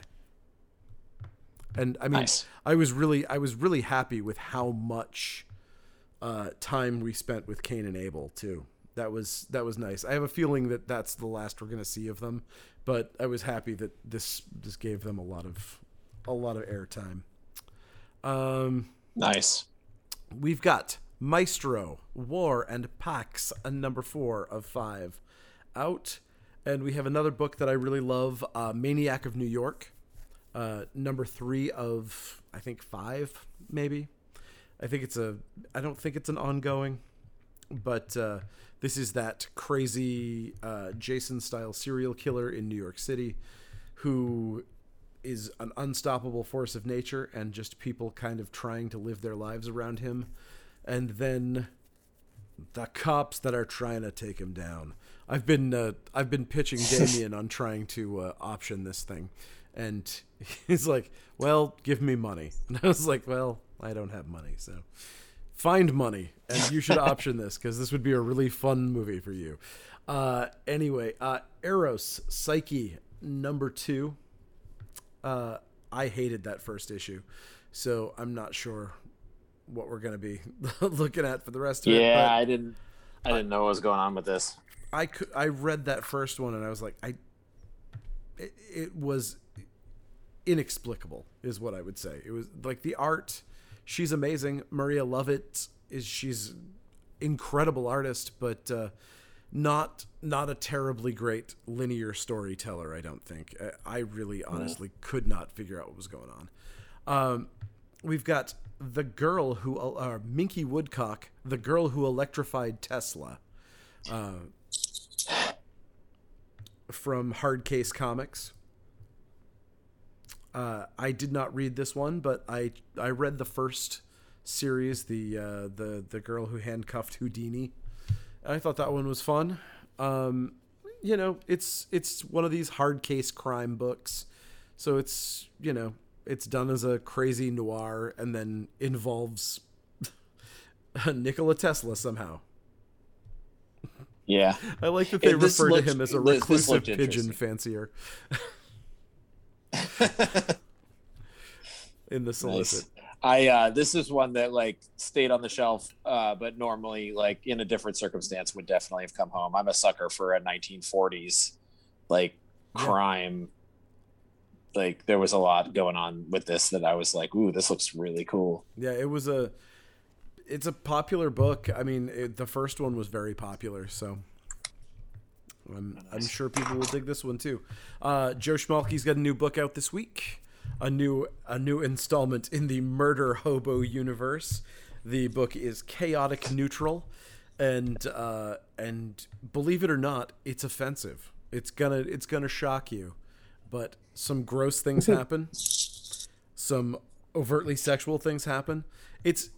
And I mean, nice. I was really, I was really happy with how much uh, time we spent with Cain and Abel too. That was, that was nice. I have a feeling that that's the last we're going to see of them, but I was happy that this, this gave them a lot of, a lot of airtime. Um, nice. We've got Maestro, War and Pax, and number four of five out. And we have another book that I really love, uh, Maniac of New York, uh, number three of, I think, five, maybe. I think it's a, I don't think it's an ongoing, but uh, this is that crazy uh, Jason-style serial killer in New York City who is an unstoppable force of nature, and just people kind of trying to live their lives around him. And then the cops that are trying to take him down. I've been uh, I've been pitching Damien on trying to uh, option this thing, and he's like, "Well, give me money." And I was like, "Well, I don't have money, so find money, and you should option this because this would be a really fun movie for you." Uh, anyway, uh, Eros Psyche number two. Uh, I hated that first issue, so I'm not sure what we're going to be looking at for the rest of yeah, it. Yeah, I didn't I didn't I, know what was going on with this. I could, I read that first one and I was like, I it, it was inexplicable is what I would say. It was like the art, she's amazing. Maria Lovett is she's incredible artist, but uh, not not a terribly great linear storyteller, I don't think. I, I really honestly yeah. could not figure out what was going on. Um, we've got The Girl Who, uh, Minky Woodcock, The Girl Who Electrified Tesla, uh, from Hard Case Comics. Uh, I did not read this one, but I I read the first series, the uh, the the Girl Who Handcuffed Houdini. I thought that one was fun. Um, you know, it's it's one of these hard case crime books, so it's you know. It's done as a crazy noir and then involves Nikola Tesla somehow. Yeah. I like that they it, refer looked, to him as a reclusive pigeon fancier. In the solicit. Nice. I, uh, this is one that like stayed on the shelf, uh, but normally like in a different circumstance would definitely have come home. I'm a sucker for a nineteen forties like crime. Yeah. Like there was a lot going on with this that I was like, ooh, this looks really cool. Yeah, it was a, it's a popular book. I mean, it, the first one was very popular, so I'm, nice. I'm sure people will dig this one too. Uh, Joe Schmalke's got a new book out this week, a new a new installment in the Murder Hobo universe. The book is Chaotic Neutral, and uh, and believe it or not, it's offensive. It's gonna it's gonna shock you. But some gross things happen. Some overtly sexual things happen. It's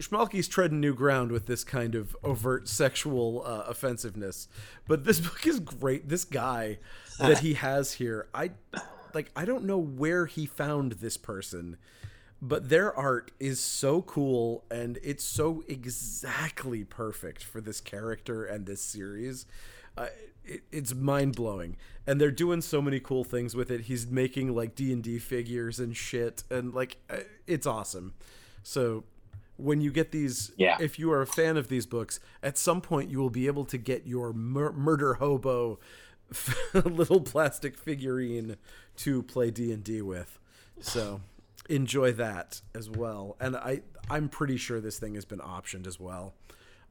Schmalke's treading new ground with this kind of overt sexual uh, offensiveness. But this book is great. This guy that he has here, I like. I don't know where he found this person, but their art is so cool and it's so exactly perfect for this character and this series. Uh, it, it's mind-blowing, and they're doing so many cool things with it. He's making like D and D figures and shit, and like it's awesome. So when you get these, yeah. if you are a fan of these books, at some point you will be able to get your mur- murder hobo little plastic figurine to play D and D with. So enjoy that as well. And I, I'm pretty sure this thing has been optioned as well.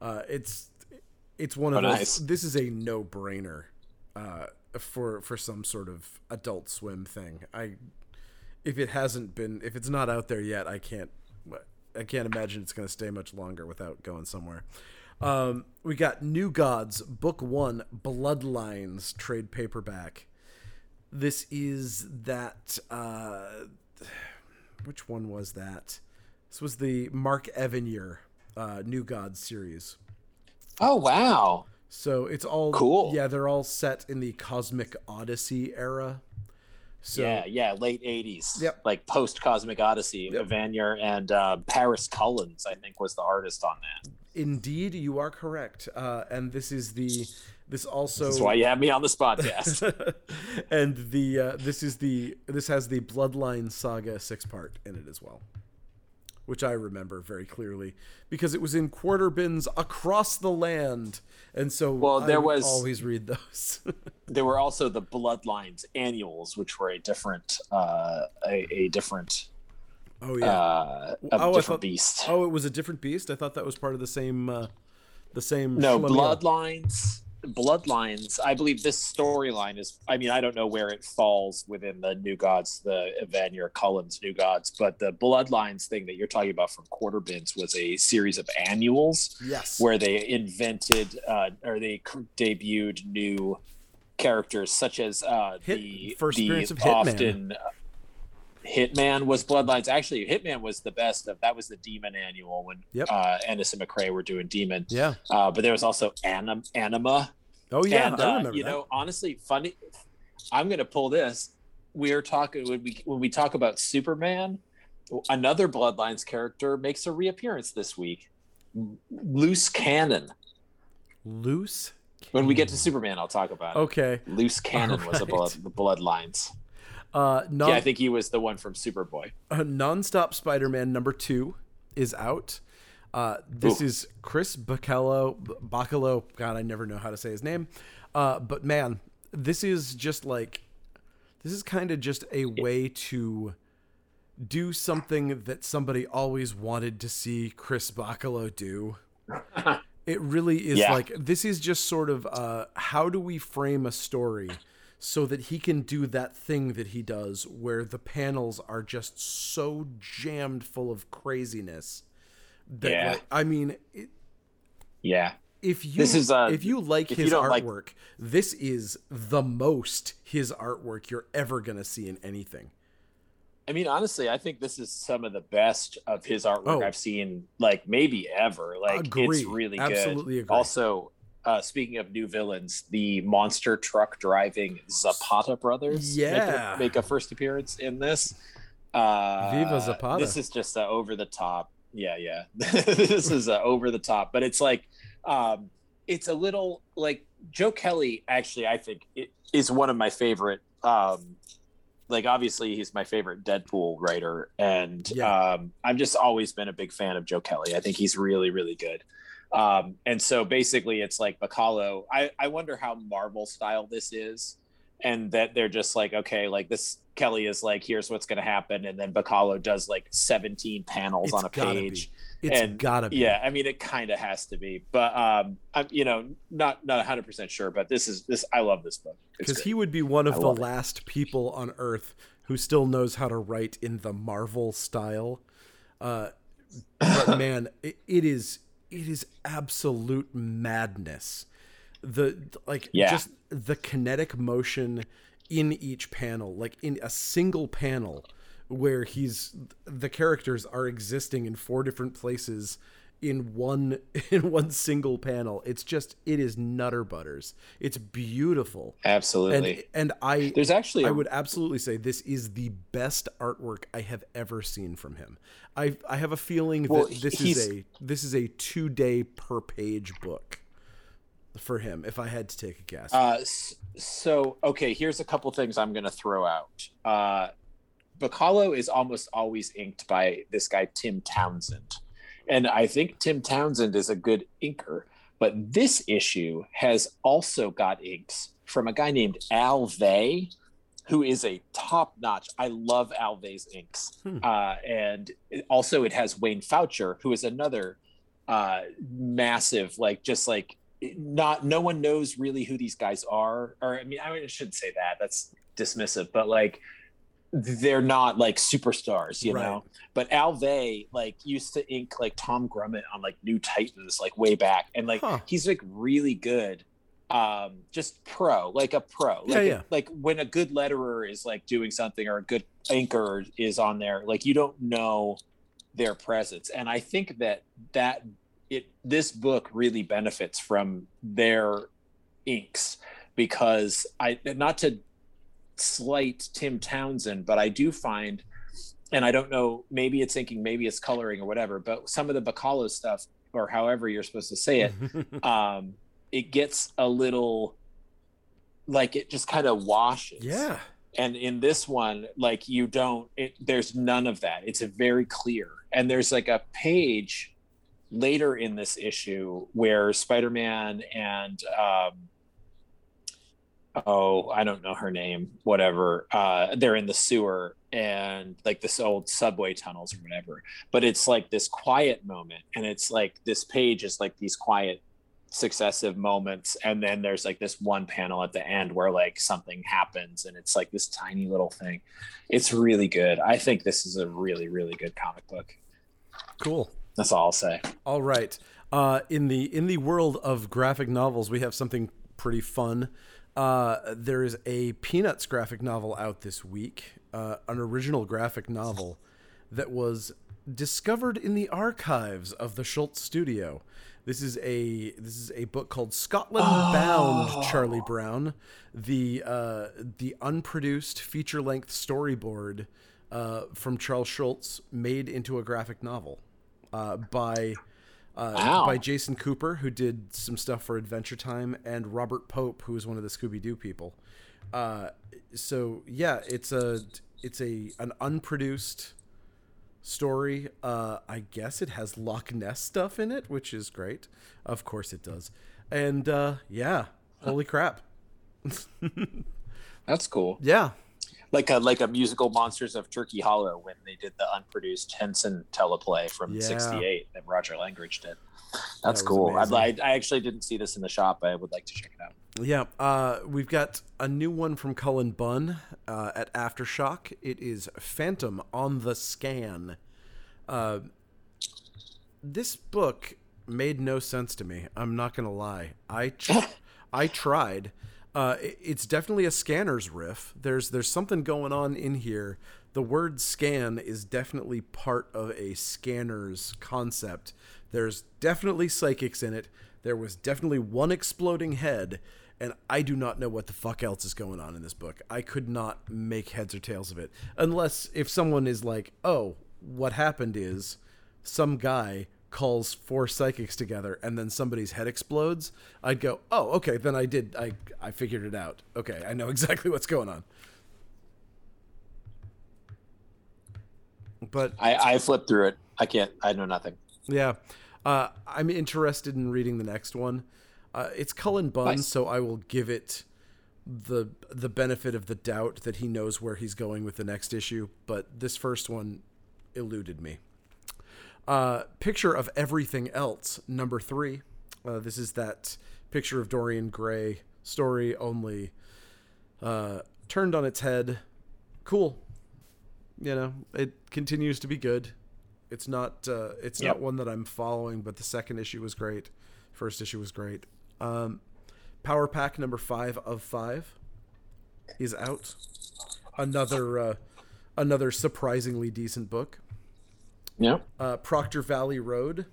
Uh, it's It's one of oh, nice. those. This is a no-brainer uh, for for some sort of Adult Swim thing. I, if it hasn't been, if it's not out there yet, I can't. I can't imagine it's going to stay much longer without going somewhere. Um, we got New Gods Book One, Bloodlines trade paperback. This is that. Uh, which one was that? This was the Mark Evanier uh, New Gods series. Oh wow! So it's all cool. Yeah, they're all set in the Cosmic Odyssey era. So, yeah, yeah, late eighties, yep. Like post-Cosmic Odyssey. Yep. Vanier and uh, Paris Collins, I think, was the artist on that. Indeed, you are correct. Uh, and this is the... This also... That's why you have me on this podcast. And the uh, this is the... This has the Bloodline Saga six-part in it as well, which I remember very clearly, because it was in quarter bins across the land. And so well, there I was, always read those. There were also the Bloodlines annuals, which were a different, uh, a, a different, oh yeah, uh, a oh, different thought, beast. Oh, it was a different beast. I thought that was part of the same, uh, the same. No, Shlomo. Bloodlines, Bloodlines. I believe this storyline is, I mean, I don't know where it falls within the New Gods, the Vanier Collins New Gods, but the Bloodlines thing that you're talking about from quarter bins was a series of annuals. Yes. Where they invented uh, or they debuted new characters such as uh, Hit, the first the appearance of often Hitman. Uh, Hitman was Bloodlines. Actually, Hitman was the best of that was the Demon annual when yep. uh, Ennis and McRae were doing Demon. Yeah. Uh, but there was also Anim- Anima. Oh yeah, and, I uh, remember you that. know, honestly, funny. I'm gonna pull this. We're talking when we when we talk about Superman. Another Bloodlines character makes a reappearance this week. Loose Cannon. Loose. Cannon. When we get to Superman, I'll talk about it. Okay. Loose Cannon right. was a blood, the Bloodlines. Uh, non- yeah, I think he was the one from Superboy. Uh, Nonstop Spider-Man number two is out. Uh, this Ooh. is Chris Bacalo. Bacalo. God, I never know how to say his name. Uh, but man, this is just like, this is kind of just a way to do something that somebody always wanted to see Chris Bacalo do. It really is yeah. like, this is just sort of uh, how do we frame a story so that he can do that thing that he does where the panels are just so jammed full of craziness. That, yeah. Like, I mean, it, yeah. If you this is, uh, if you like if his you artwork, like... this is the most his artwork you're ever going to see in anything. I mean, honestly, I think this is some of the best of his artwork oh. I've seen, like maybe ever. Like agree. It's really Absolutely good. Absolutely agree. Also, uh, speaking of new villains, the monster truck driving Zapata brothers yeah. make, a, make a first appearance in this. Uh, Viva Zapata! This is just uh, over the top. Yeah, yeah. This is uh, over the top, but it's like um, it's a little like Joe Kelly. Actually, I think it is one of my favorite. Um, Like, obviously, he's my favorite Deadpool writer, and yeah. um, I've just always been a big fan of Joe Kelly. I think he's really, really good. Um, and so, basically, it's like Bacalo. I, I wonder how Marvel-style this is, and that they're just like, okay, like, this Kelly is like, here's what's going to happen, and then Bacalo does, like, seventeen panels it's on a page. Be. It's and, gotta be. Yeah, I mean, it kind of has to be. But, um, I'm, you know, not not one hundred percent sure, but this is, this. I love this book. Because he would be one of I the last it. people on Earth who still knows how to write in the Marvel style. Uh, but man, it, it is it is absolute madness. The like yeah. just the kinetic motion in each panel, like in a single panel, where he's the characters are existing in four different places. In one in one single panel, it's just it is nutter butters. It's beautiful, absolutely. And, and I there's actually a... I would absolutely say this is the best artwork I have ever seen from him. I I have a feeling well, that this he's... is a this is a two day per page book for him. If I had to take a guess, uh, so okay, here's a couple things I'm going to throw out. Uh, Bacalo is almost always inked by this guy Tim Townsend. And I think Tim Townsend is a good inker, but this issue has also got inks from a guy named Al Vey, who is a top-notch. I love Al Vey's inks. Hmm. Uh, and it, also it has Wayne Foucher, who is another uh, massive, like just like not no one knows really who these guys are. Or I mean, I shouldn't say that. That's dismissive, but like they're not like superstars, you right. know, but Al Vey like used to ink like Tom Grummett on like New Titans, like way back. And like, huh. he's like really good. Um, just pro, like a pro, like, yeah, yeah. like when a good letterer is like doing something or a good inker is on there, like you don't know their presence. And I think that that it this book really benefits from their inks, because I, not to slight Tim Townsend, but I do find, and I don't know, maybe it's inking, maybe it's coloring or whatever, but some of the Bacallo stuff, or however you're supposed to say it, um, it gets a little, like, it just kind of washes. Yeah. And in this one, like, you don't, it, there's none of that. It's a very clear. And there's like a page later in this issue where Spider-Man and, um, oh, I don't know her name, whatever. Uh, they're in the sewer and like this old subway tunnels or whatever. But it's like this quiet moment. And it's like this page is like these quiet successive moments. And then there's like this one panel at the end where like something happens, and it's like this tiny little thing. It's really good. I think this is a really, really good comic book. Cool. That's all I'll say. All right. Uh, in the, in the world of graphic novels, we have something pretty fun. Uh, there is a Peanuts graphic novel out this week, uh, an original graphic novel that was discovered in the archives of the Schultz studio. This is a this is a book called Scotland oh. Bound, Charlie Brown, the uh, the unproduced feature-length storyboard uh, from Charles Schultz made into a graphic novel uh, by Uh, wow. by Jason Cooper, who did some stuff for Adventure Time, and Robert Pope, who is one of the Scooby-Doo people. Uh, so yeah, it's a it's a an unproduced story. Uh, I guess it has Loch Ness stuff in it, which is great. Of course it does. And uh, yeah, holy crap, that's cool. Yeah, like a like a musical Monsters of Turkey Hollow when they did the unproduced Henson teleplay from yeah. sixty-eight that Roger Langridge did. That's that cool. I, I actually didn't see this in the shop. I would like to check it out. Yeah. Uh, we've got a new one from Cullen Bunn uh, at Aftershock. It is Phantom on the Scan. Uh, this book made no sense to me. I'm not going to lie. I tr- I tried. Uh, it's definitely a Scanners riff. There's there's something going on in here. The word scan is definitely part of a Scanners concept. There's definitely psychics in it. There was definitely one exploding head, and I do not know what the fuck else is going on in this book. I could not make heads or tails of it. Unless if someone is like, oh, what happened is some guy calls four psychics together and then somebody's head explodes, I'd go, oh, okay, then I did, I I figured it out. Okay, I know exactly what's going on. But I, I flipped through it. I can't, I know nothing. Yeah. Uh, I'm interested in reading the next one. Uh, it's Cullen Bunn, nice. So I will give it the the benefit of the doubt that he knows where he's going with the next issue, but this first one eluded me. Uh, Picture of Everything Else, number three. Uh, this is that Picture of Dorian Gray story, only uh, turned on its head. Cool. You know, it continues to be good. It's not uh, it's yep. not one that I'm following, but the second issue was great. First issue was great. Um, Power Pack number five of five is out. Another, uh, another surprisingly decent book. Yeah. Uh, Proctor Valley Road,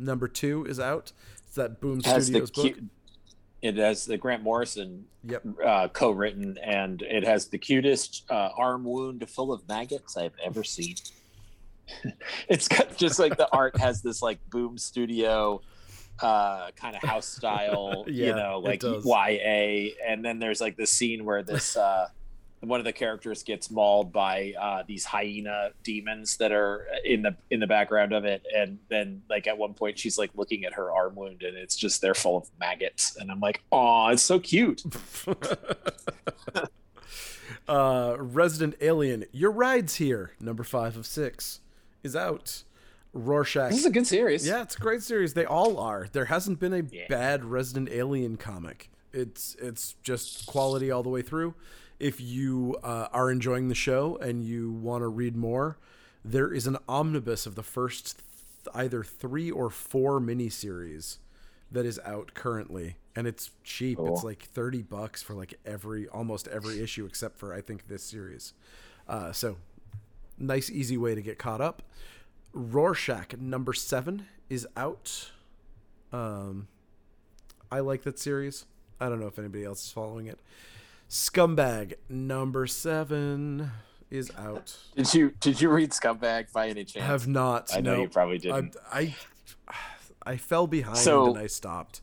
number two, is out. It's that Boom it Studios the, book. It has the Grant Morrison yep. uh, co-written, and it has the cutest uh, arm wound full of maggots I've ever seen. It's got just like the art has this like Boom Studio uh, kind of house style, yeah, you know, like Y A. And then there's like the scene where this... Uh, one of the characters gets mauled by uh, these hyena demons that are in the in the background of it, and then like at one point she's like looking at her arm wound, and it's just they're full of maggots, and I'm like, oh, it's so cute. uh, Resident Alien, Your Ride's Here, number five of six, is out. Rorschach. This is a good series. Yeah, it's a great series. They all are. There hasn't been a yeah. bad Resident Alien comic. It's it's just quality all the way through. If you uh, are enjoying the show and you want to read more, there is an omnibus of the first th- either three or four miniseries that is out currently, and it's cheap. Cool. It's like thirty bucks for like every almost every issue except for I think this series. Uh, so, nice easy way to get caught up. Rorschach number seven is out. Um, I like that series. I don't know if anybody else is following it. Scumbag number seven is out. Did you did you read Scumbag by any chance? I have not. I know no. You probably didn't. I I, I fell behind so, and I stopped.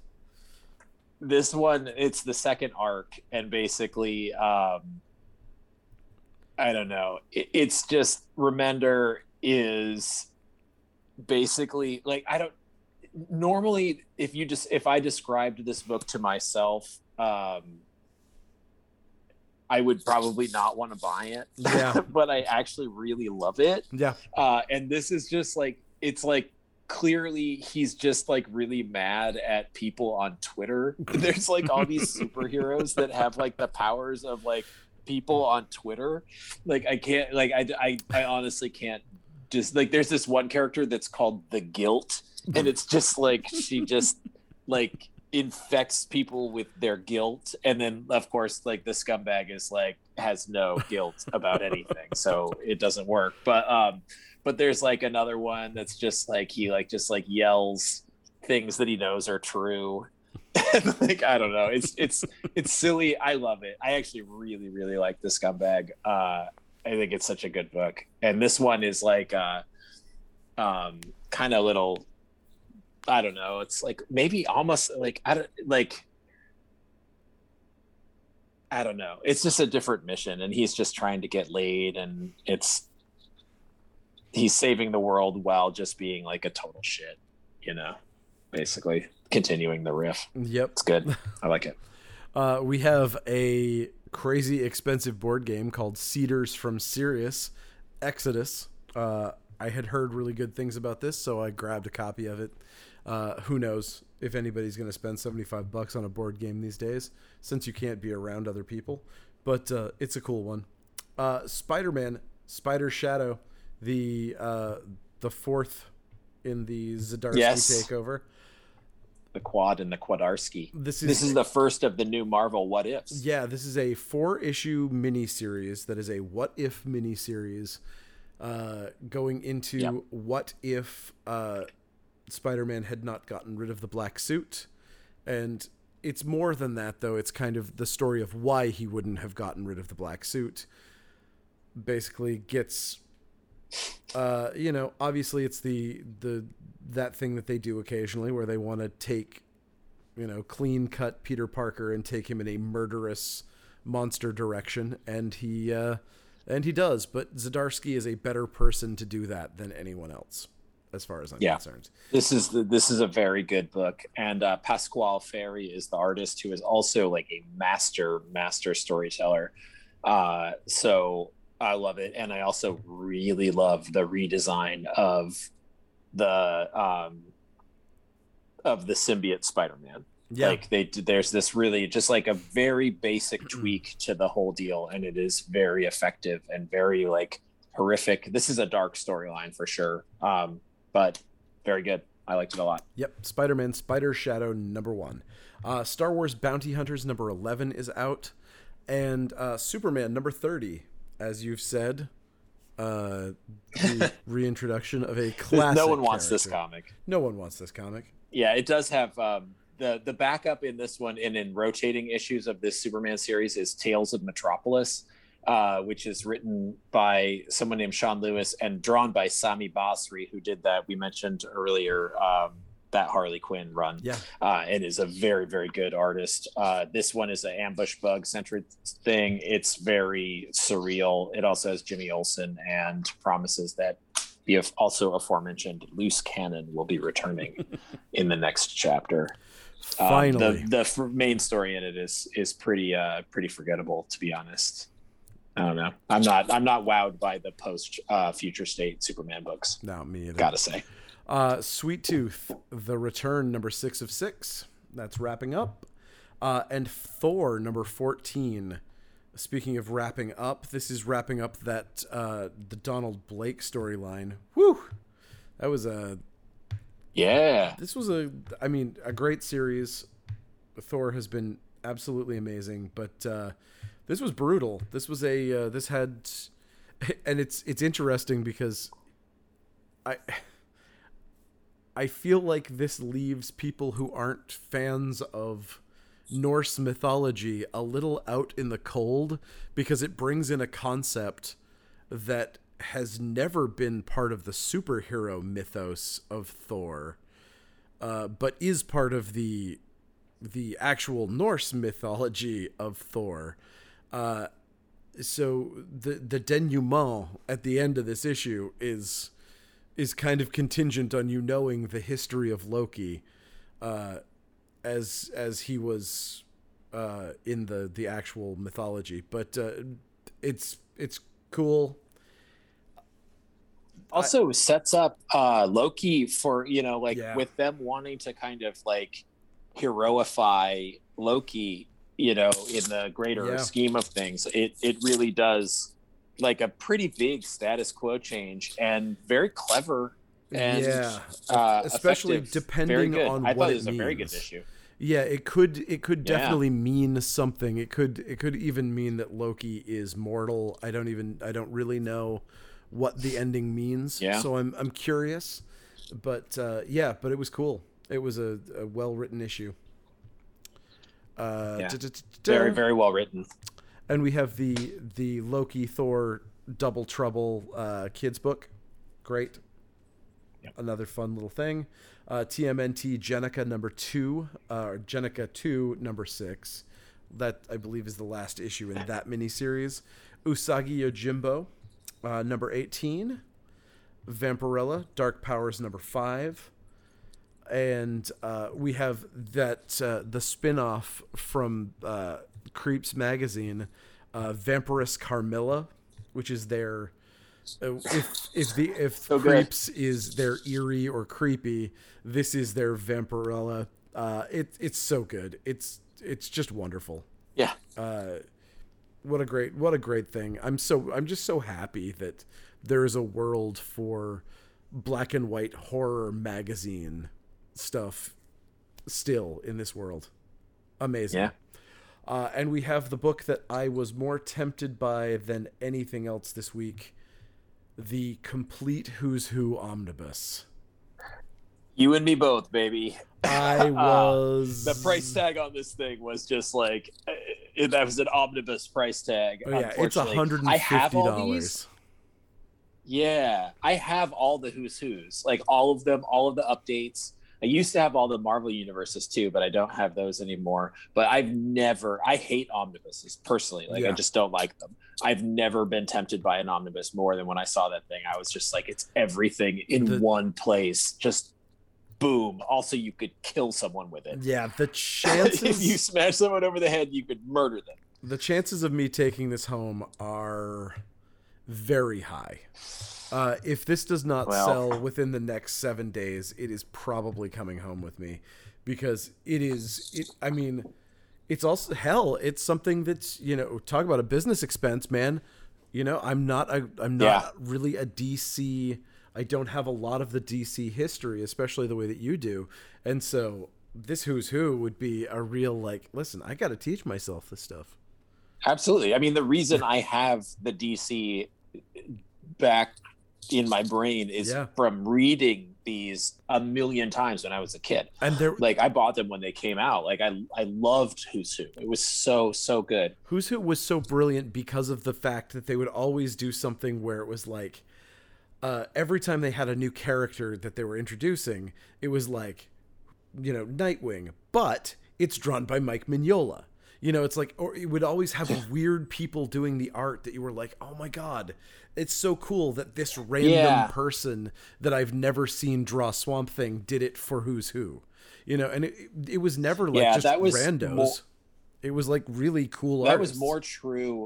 This one, it's the second arc, and basically, um, I don't know. It, it's just Remender is basically like I don't. Normally, if you just if I described this book to myself, um, I would probably not want to buy it. Yeah. But I actually really love it. Yeah. Uh, and this is just like it's like clearly he's just like really mad at people on Twitter. There's like all these superheroes that have like the powers of like people on Twitter. Like I can't like I I, I honestly can't just like there's this one character that's called The Guilt. And it's just like she just like infects people with their guilt, and then of course like the scumbag is like has no guilt about anything, so it doesn't work. But um, but there's like another one that's just like he like just like yells things that he knows are true. And, like I don't know, it's it's it's silly. I love it. I actually really really like the Scumbag. Uh, I think it's such a good book, and this one is like uh, um, kind of little. I don't know. It's like maybe almost like I don't like. I don't know. It's just a different mission, and he's just trying to get laid, and it's he's saving the world while just being like a total shit, you know. Basically, continuing the riff. Yep, it's good. I like it. Uh, we have a crazy expensive board game called Cedars from Sirius, Exodus. Uh, I had heard really good things about this, so I grabbed a copy of it. Uh, who knows if anybody's going to spend seventy-five bucks on a board game these days, since you can't be around other people. But uh, it's a cool one. Uh, Spider-Man, Spider Shadow, the uh, the fourth in the Zdarsky yes. takeover. The Quad and the Quadarsky. This is, this is the first of the new Marvel What Ifs. Yeah, this is a four-issue miniseries that is a What If miniseries uh, going into yep. what if... Uh, Spider-Man had not gotten rid of the black suit, and it's more than that though. It's kind of the story of why he wouldn't have gotten rid of the black suit. Basically gets uh you know obviously it's the the that thing that they do occasionally where they want to take you know clean cut Peter Parker and take him in a murderous monster direction, and he uh and he does, but Zdarsky is a better person to do that than anyone else as far as I'm yeah. concerned. This is the, this is a very good book. And uh, Pasquale Ferry is the artist, who is also like a master, master storyteller. Uh, so I love it. And I also really love the redesign of the, um, of the symbiote Spider-Man. Yeah. Like they, there's this really just like a very basic tweak to the whole deal. And it is very effective and very like horrific. This is a dark storyline for sure. Um, But very good. I liked it a lot. Yep. Spider-Man, Spider Shadow, number one. Uh, Star Wars Bounty Hunters, number eleven, is out. And uh, Superman, number thirty, as you've said, uh, the reintroduction of a classic No one wants character. This comic. No one wants this comic. Yeah, it does have um, the, the backup in this one and in rotating issues of this Superman series is Tales of Metropolis, Uh, which is written by someone named Sean Lewis and drawn by Sami Basri, who did that we mentioned earlier, um, that Harley Quinn run. Yeah, uh, and is a very, very good artist. Uh, this one is an ambush bug centered thing. It's very surreal. It also has Jimmy Olsen and promises that the also aforementioned Loose Cannon will be returning in the next chapter. Finally, um, the, the main story in it is is pretty uh, pretty forgettable, to be honest. I don't know. I'm not. I'm not wowed by the post uh, Future State Superman books. No, me either. Gotta say, uh, Sweet Tooth, The Return, number six of six. That's wrapping up, uh, and Thor, number fourteen. Speaking of wrapping up, this is wrapping up that uh, the Donald Blake storyline. Woo! That was a yeah. This was a. I mean, a great series. Thor has been absolutely amazing, but. Uh, This was brutal. This was a, uh, this had, and it's, it's interesting because I, I feel like this leaves people who aren't fans of Norse mythology a little out in the cold, because it brings in a concept that has never been part of the superhero mythos of Thor, uh, but is part of the the actual Norse mythology of Thor. Uh, so the the denouement at the end of this issue is is kind of contingent on you knowing the history of Loki, uh, as as he was uh, in the the actual mythology. But uh, it's it's cool. Also I, sets up uh, Loki for, you know, like yeah. with them wanting to kind of like heroify Loki, you know, in the greater yeah. scheme of things. It it really does like a pretty big status quo change, and very clever and yeah. uh, especially effective. Depending on I what thought it, it was means. A very good issue. Yeah, it could it could definitely yeah. mean something. It could it could even mean that Loki is mortal. I don't even I don't really know what the ending means. Yeah. So I'm I'm curious, but uh, yeah, but it was cool. It was a, a well written issue. Uh, yeah. Very very well written. And we have the the Loki Thor Double Trouble uh, kids book. Great. Yep. Another fun little thing. Uh, T M N T Jenica number two, uh, or Jenica two number six. That I believe is the last issue in that miniseries. Usagi Yojimbo. Uh, number eighteen, Vampirella, Dark Powers, number five. And uh, we have that uh, the spinoff from uh, Creeps magazine, uh, Vampiress Carmilla, which is their uh, if if the if so Creeps good. Is their eerie or creepy, this is their Vampirella. Uh, it it's so good. It's it's just wonderful. Yeah. Uh, What a great, what a great thing. I'm so, I'm just so happy that there is a world for black and white horror magazine stuff still in this world. Amazing. Yeah. Uh, and we have the book that I was more tempted by than anything else this week. The Complete Who's Who Omnibus. You and me both, baby. I was... Uh, the price tag on this thing was just like... Uh, that was an omnibus price tag. Oh, yeah, it's one hundred fifty dollars. I have all these. Yeah, I have all the Who's Who's. Like, all of them, all of the updates. I used to have all the Marvel universes, too, but I don't have those anymore. But I've never... I hate omnibuses, personally. Like, yeah. I just don't like them. I've never been tempted by an omnibus more than when I saw that thing. I was just like, it's everything in the... one place. Just... boom. Also, you could kill someone with it. Yeah, the chances... if you smash someone over the head, you could murder them. The chances of me taking this home are very high. Uh, if this does not well... sell within the next seven days, it is probably coming home with me. Because it is... It, I mean, it's also... Hell, it's something that's, you know, talk about a business expense, man. You know, I'm not, I, I'm not yeah. really a D C... I don't have a lot of the D C history, especially the way that you do. And so this Who's Who would be a real, like, listen, I got to teach myself this stuff. Absolutely. I mean, the reason I have the D C back in my brain is yeah. from reading these a million times when I was a kid. And there, like, I bought them when they came out. Like, I, I loved Who's Who. It was so, so good. Who's Who was so brilliant because of the fact that they would always do something where it was like, Uh, every time they had a new character that they were introducing, it was like, you know, Nightwing, but it's drawn by Mike Mignola. You know, it's like, or it would always have weird people doing the art that you were like, oh my God, it's so cool that this random yeah. person that I've never seen draw Swamp Thing did it for Who's Who. You know, and it, it was never like yeah, just that was randos. More, it was like really cool that artists. was more true.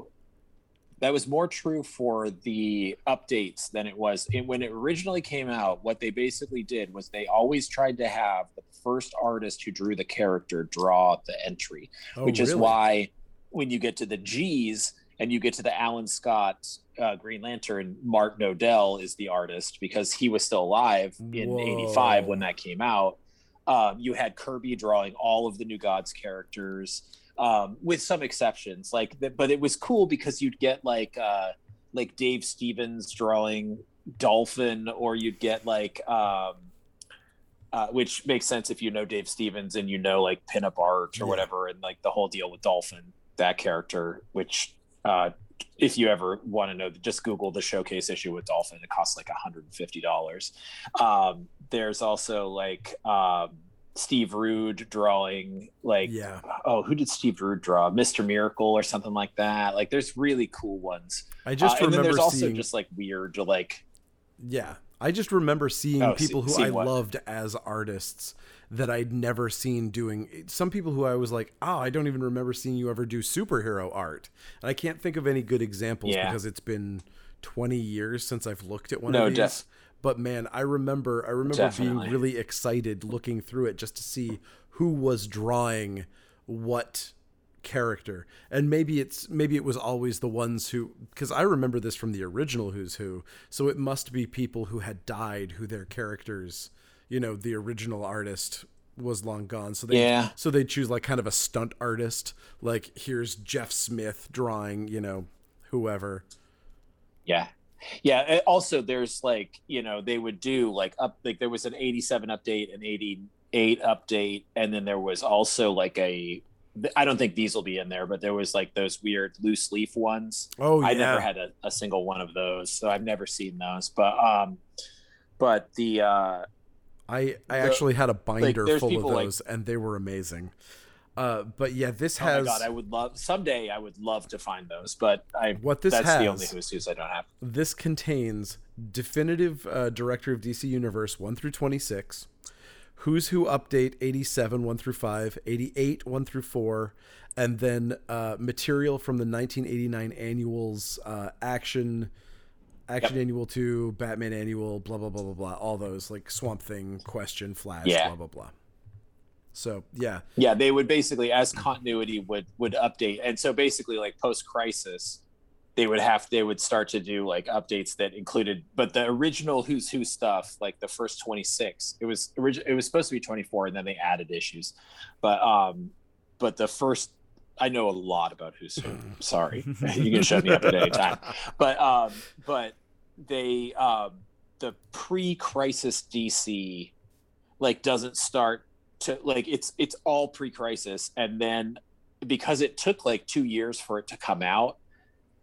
That was more true for the updates than it was. And when it originally came out, what they basically did was they always tried to have the first artist who drew the character draw the entry, oh, which really? is why when you get to the G's and you get to the Alan Scott uh, Green Lantern, Mark Nodell is the artist because he was still alive in Whoa. eighty-five when that came out. Um, you had Kirby drawing all of the New Gods characters. Um, with some exceptions, like, the, but it was cool because you'd get like, uh, like Dave Stevens drawing Dolphin, or you'd get like, um, uh, which makes sense if you know Dave Stevens and you know like pinup art or yeah. whatever, and like the whole deal with Dolphin, that character, which uh, if you ever want to know, just Google the showcase issue with Dolphin. It costs like one hundred fifty dollars. Um, there's also like um, Steve Rude drawing like, yeah. oh, who did Steve Rude draw? Mister Miracle or something like that. Like there's really cool ones. I just uh, remember and then there's also seeing... just like weird, like, yeah, I just remember seeing oh, people see, who see I what? loved as artists that I'd never seen doing some people who I was like, oh, I don't even remember seeing you ever do superhero art. And I can't think of any good examples yeah. because it's been twenty years since I've looked at one no, of these, def- but man, I remember, I remember definitely. being really excited looking through it just to see who was drawing what character. And maybe it's, maybe it was always the ones who, because I remember this from the original Who's Who. So it must be people who had died, who their characters, you know, the original artist was long gone. So they, yeah. so they choose like kind of a stunt artist, like here's Jeff Smith drawing, you know, whoever. Yeah. Yeah. Also there's like, you know, they would do like up, like there was an eighty-seven update, an eighty-eight update. And then there was also like a, I don't think these will be in there, but there was like those weird loose leaf ones. Oh, yeah. I never had a, a single one of those. So I've never seen those, but, um, but the, uh, I, I the, actually had a binder like, full of those, like, and they were amazing. Uh, but yeah, this oh has. Oh my God, I would love someday. I would love to find those, but I. What this that's has, the only Who's Who's I don't have. This contains definitive uh, Directory of D C Universe one through twenty-six, Who's Who update eighty-seven one through five, eighty-eight one through four, and then uh, material from the nineteen eighty-nine annuals, uh, action. Action yep. Annual two, Batman Annual, blah, blah, blah, blah, blah. All those like Swamp Thing, Question, Flash, yeah. blah, blah, blah. So, yeah. Yeah, they would basically, as continuity would would update. And so basically like post-crisis, they would have, they would start to do like updates that included, but the original Who's Who stuff, like the first twenty-six, it was, origi- it was supposed to be twenty-four and then they added issues. But, um, but the first, I know a lot about Who's Who. Sorry, you can shut me up at any time. But um, but they um, the pre-crisis D C like doesn't start to like it's it's all pre-crisis, and then because it took like two years for it to come out,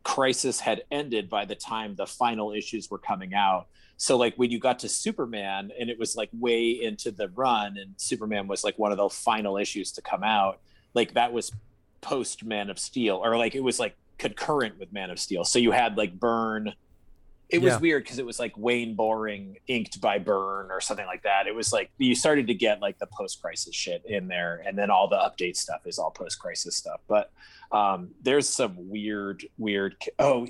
Crisis had ended by the time the final issues were coming out. So like when you got to Superman, and it was like way into the run, and Superman was like one of the final issues to come out. Like that was post Man of Steel, or like it was like concurrent with Man of Steel. So you had like Byrne. It was yeah. weird because it was like Wayne Boring inked by Byrne or something like that. It was like you started to get like the post-crisis shit in there, and then all the update stuff is all post-crisis stuff. But um there's some weird weird oh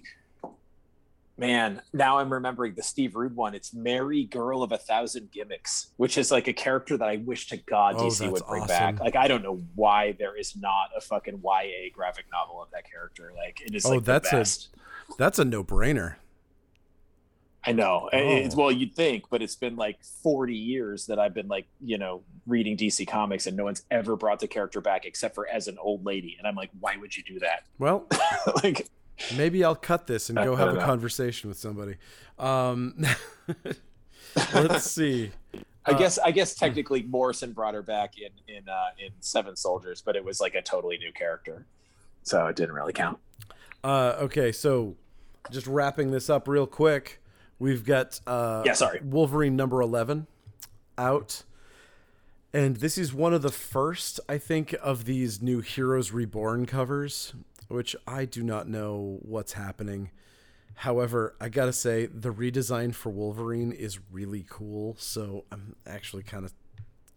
man, now I'm remembering the Steve Rude one. It's Mary Girl of a Thousand Gimmicks, which is like a character that I wish to God oh, D C would bring awesome. back. Like, I don't know why there is not a fucking Y A graphic novel of that character. Like, it is oh, like that's the best. A, that's a no-brainer. I know. Oh. It's, well, you'd think, but it's been like forty years that I've been like, you know, reading D C Comics, and no one's ever brought the character back except for as an old lady. And I'm like, why would you do that? Well, like... Maybe I'll cut this and go have a know. conversation with somebody. Um, let's see. I uh, guess I guess technically Morrison brought her back in in uh, in Seven Soldiers, but it was like a totally new character, so it didn't really count. Uh, okay, so just wrapping this up real quick, we've got uh, yeah, sorry, Wolverine number eleven out. And this is one of the first, I think, of these new Heroes Reborn covers, which I do not know what's happening. However, I gotta say, the redesign for Wolverine is really cool, so I'm actually kind of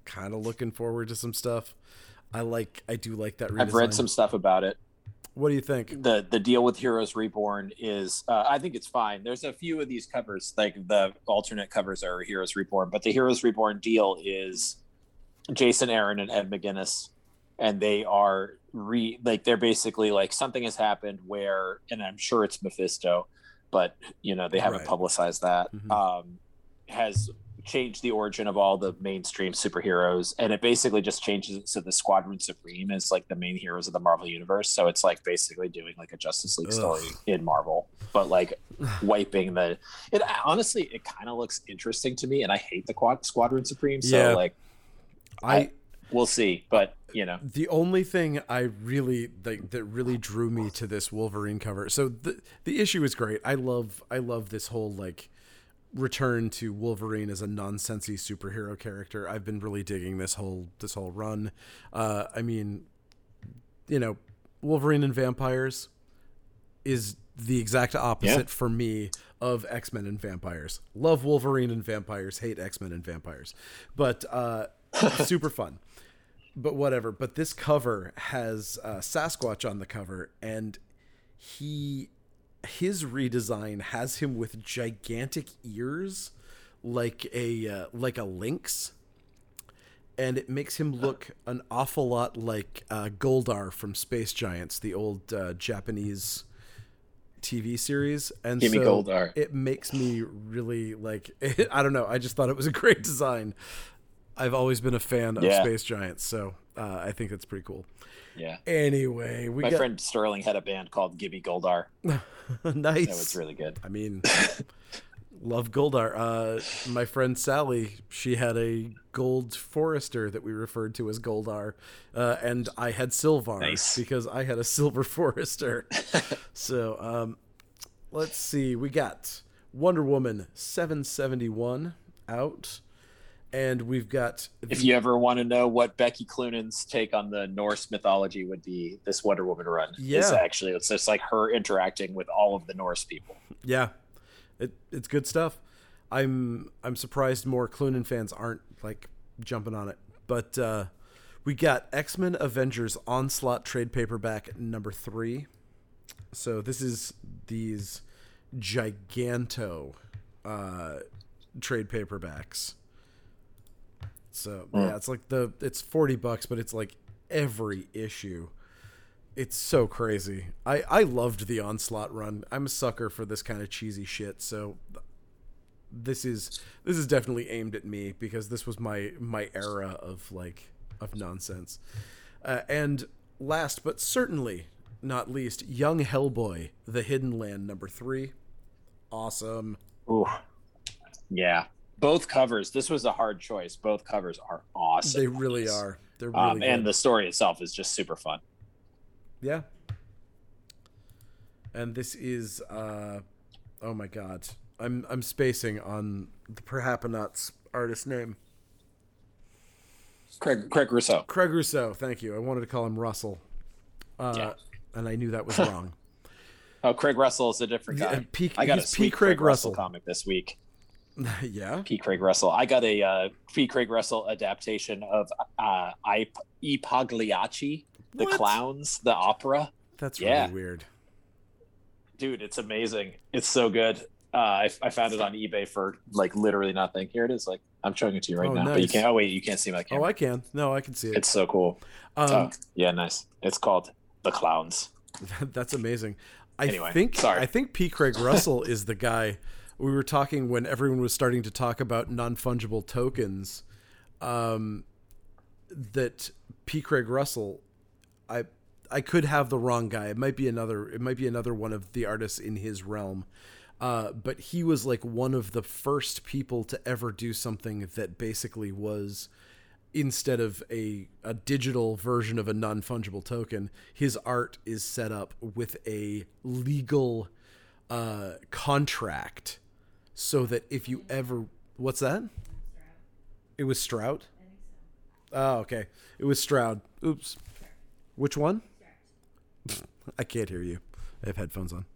kind of looking forward to some stuff. I like, I do like that redesign. I've read some stuff about it. What do you think? The the deal with Heroes Reborn is, uh, I think it's fine. There's a few of these covers, like the alternate covers are Heroes Reborn, but the Heroes Reborn deal is Jason Aaron and Ed McGuinness, and they are re like they're basically like something has happened where, and I'm sure it's Mephisto, but you know they haven't right. publicized that. Mm-hmm. Um, has changed the origin of all the mainstream superheroes, and it basically just changes it so the Squadron Supreme is like the main heroes of the Marvel universe. So it's like basically doing like a Justice League Ugh. story in Marvel, but like wiping the. It honestly, it kind of looks interesting to me, and I hate the Quad, Squadron Supreme. So yeah. like, I, I we'll see, but. You know, the only thing I really like that really drew me to this Wolverine cover. So the the issue is great. I love I love this whole like return to Wolverine as a nonsensy superhero character. I've been really digging this whole this whole run. Uh, I mean, you know, Wolverine and vampires is the exact opposite yeah. for me of X-Men and vampires. Love Wolverine and vampires. Hate X-Men and vampires. But uh, super fun. But whatever. But this cover has uh, Sasquatch on the cover, and he his redesign has him with gigantic ears, like a uh, like a lynx, and it makes him look an awful lot like uh, Goldar from Space Giants, the old uh, Japanese T V series. And Gibby so Goldar. It makes me really like. I don't know. I just thought it was a great design. I've always been a fan of yeah. Space Giants, so uh, I think that's pretty cool. Yeah. Anyway, we My got... friend Sterling had a band called Gibby Goldar. Nice. That was really good. I mean, love Goldar. Uh, my friend Sally, she had a gold Forester that we referred to as Goldar, uh, and I had Silvar nice. because I had a silver Forester. So um, let's see. We got Wonder Woman seven seventy-one out. And we've got... The- if you ever want to know what Becky Cloonan's take on the Norse mythology would be, this Wonder Woman run yeah. is actually, it's just like her interacting with all of the Norse people. Yeah, it, it's good stuff. I'm I'm surprised more Cloonan fans aren't like jumping on it. But uh, we got X-Men Avengers Onslaught trade paperback number three. So this is these giganto uh, trade paperbacks. So yeah, it's like the it's forty bucks, but it's like every issue. It's so crazy. I, I loved the Onslaught run. I'm a sucker for this kind of cheesy shit. So this is this is definitely aimed at me because this was my my era of like of nonsense. Uh, and last but certainly not least, Young Hellboy, The Hidden Land number three. Awesome. Ooh, yeah. Both covers. This was a hard choice. Both covers are awesome. They really are. They're really um, and good. The story itself is just super fun. Yeah. And this is, uh, oh my God, I'm I'm spacing on the Perhapanauts artist name. Craig Craig Russell. Craig Russell. Thank you. I wanted to call him Russell, uh, yeah. and I knew that was wrong. Oh, Craig Russell is a different guy. Yeah, P- I got a P. Craig, Craig Russell comic this week. Yeah, P. Craig Russell. I got a uh, P. Craig Russell adaptation of uh, I I Pagliacci, the what? Clowns, the opera. That's yeah. really weird, dude. It's amazing. It's so good. Uh, I I found it on eBay for like literally nothing. Here it is. Like I'm showing it to you right oh, now, nice. But you can't. Oh wait, you can't see my camera. Oh, I can. No, I can see it. It's so cool. Um, uh, yeah, nice. It's called The Clowns. That's amazing. I anyway, think sorry. I think P. Craig Russell is the guy. We were talking when everyone was starting to talk about non-fungible tokens, um, that P. Craig Russell, I I could have the wrong guy. It might be another it might be another one of the artists in his realm. Uh, but he was like one of the first people to ever do something that basically was, instead of a, a digital version of a non-fungible token, his art is set up with a legal uh, contract. So that if you ever, what's that? It was Stroud? Oh, okay. It was Stroud. Oops. Which one? I can't hear you. I have headphones on.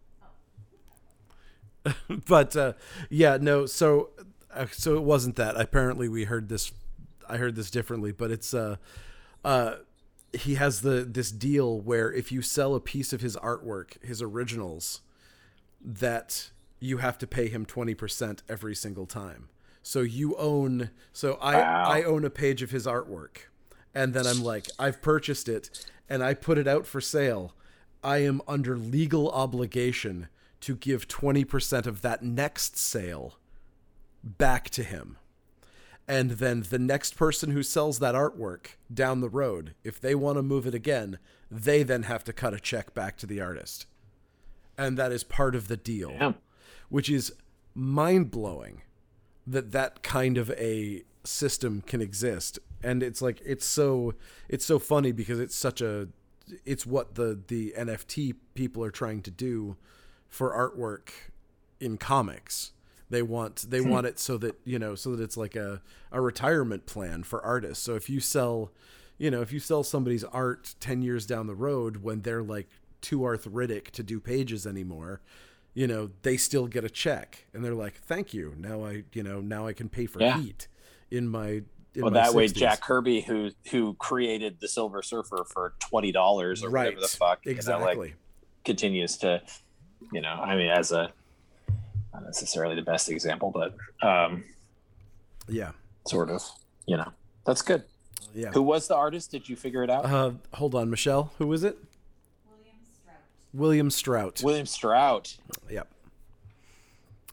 But, uh, yeah, no. So, uh, so it wasn't that. Apparently we heard this, I heard this differently, but it's, uh, uh, he has the, this deal where if you sell a piece of his artwork, his originals, that you have to pay him twenty percent every single time. So you own, so I, wow. I own a page of his artwork, and then I'm like, I've purchased it and I put it out for sale. I am under legal obligation to give twenty percent of that next sale back to him. And then the next person who sells that artwork down the road, if they want to move it again, they then have to cut a check back to the artist. And that is part of the deal, yeah. Which is mind-blowing that that kind of a system can exist. And it's like, it's so, it's so funny because it's such a, it's what the, the N F T people are trying to do for artwork in comics. They want, they hmm. want it so that, you know, so that it's like a, a retirement plan for artists. So if you sell, you know, if you sell somebody's art ten years down the road, when they're like too arthritic to do pages anymore, you know, they still get a check and they're like, thank you. Now I, you know, now I can pay for yeah. heat in my, in well, my that sixties. Way Jack Kirby, who, who created the Silver Surfer for twenty dollars or right. whatever the fuck, exactly. You know, like, continues to, you know, I mean, as a, not necessarily the best example, but um, yeah, sort of, you know, that's good. Yeah. Who was the artist? Did you figure it out? Uh, hold on, Michelle. Who was it? William Strout. William Strout. William Strout. Yep.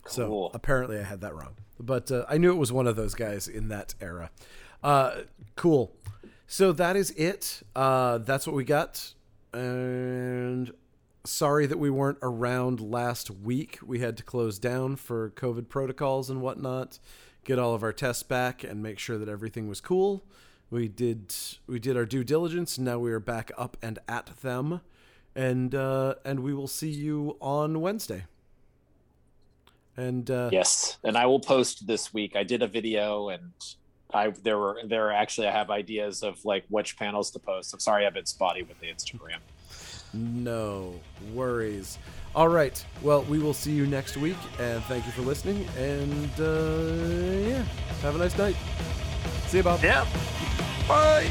Cool. So apparently I had that wrong, but uh, I knew it was one of those guys in that era. Uh, cool. So that is it. Uh, that's what we got. And sorry that we weren't around last week. We had to close down for COVID protocols and whatnot, get all of our tests back and make sure that everything was cool. We did we did our due diligence. Now we are back up and at them. And uh, and we will see you on Wednesday. And uh, yes, and I will post this week. I did a video and I there were there actually I have ideas of like which panels to post. I'm sorry I've been spotty with the Instagram. No worries. All right. Well, we will see you next week, and thank you for listening. And uh, yeah, have a nice night. See you, Bob. Yeah. Bye.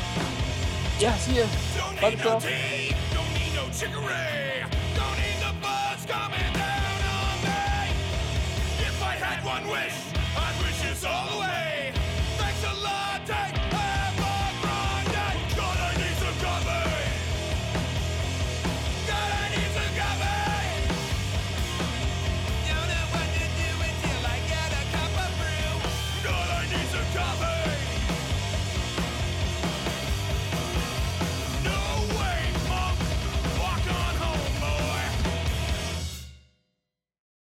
Yeah. See ya. Don't need no tea. Don't need no chicory. Don't need the buzz coming down on me. If I had one wish, I'd wish this all the way. Thanks a lot, Dave. Cover!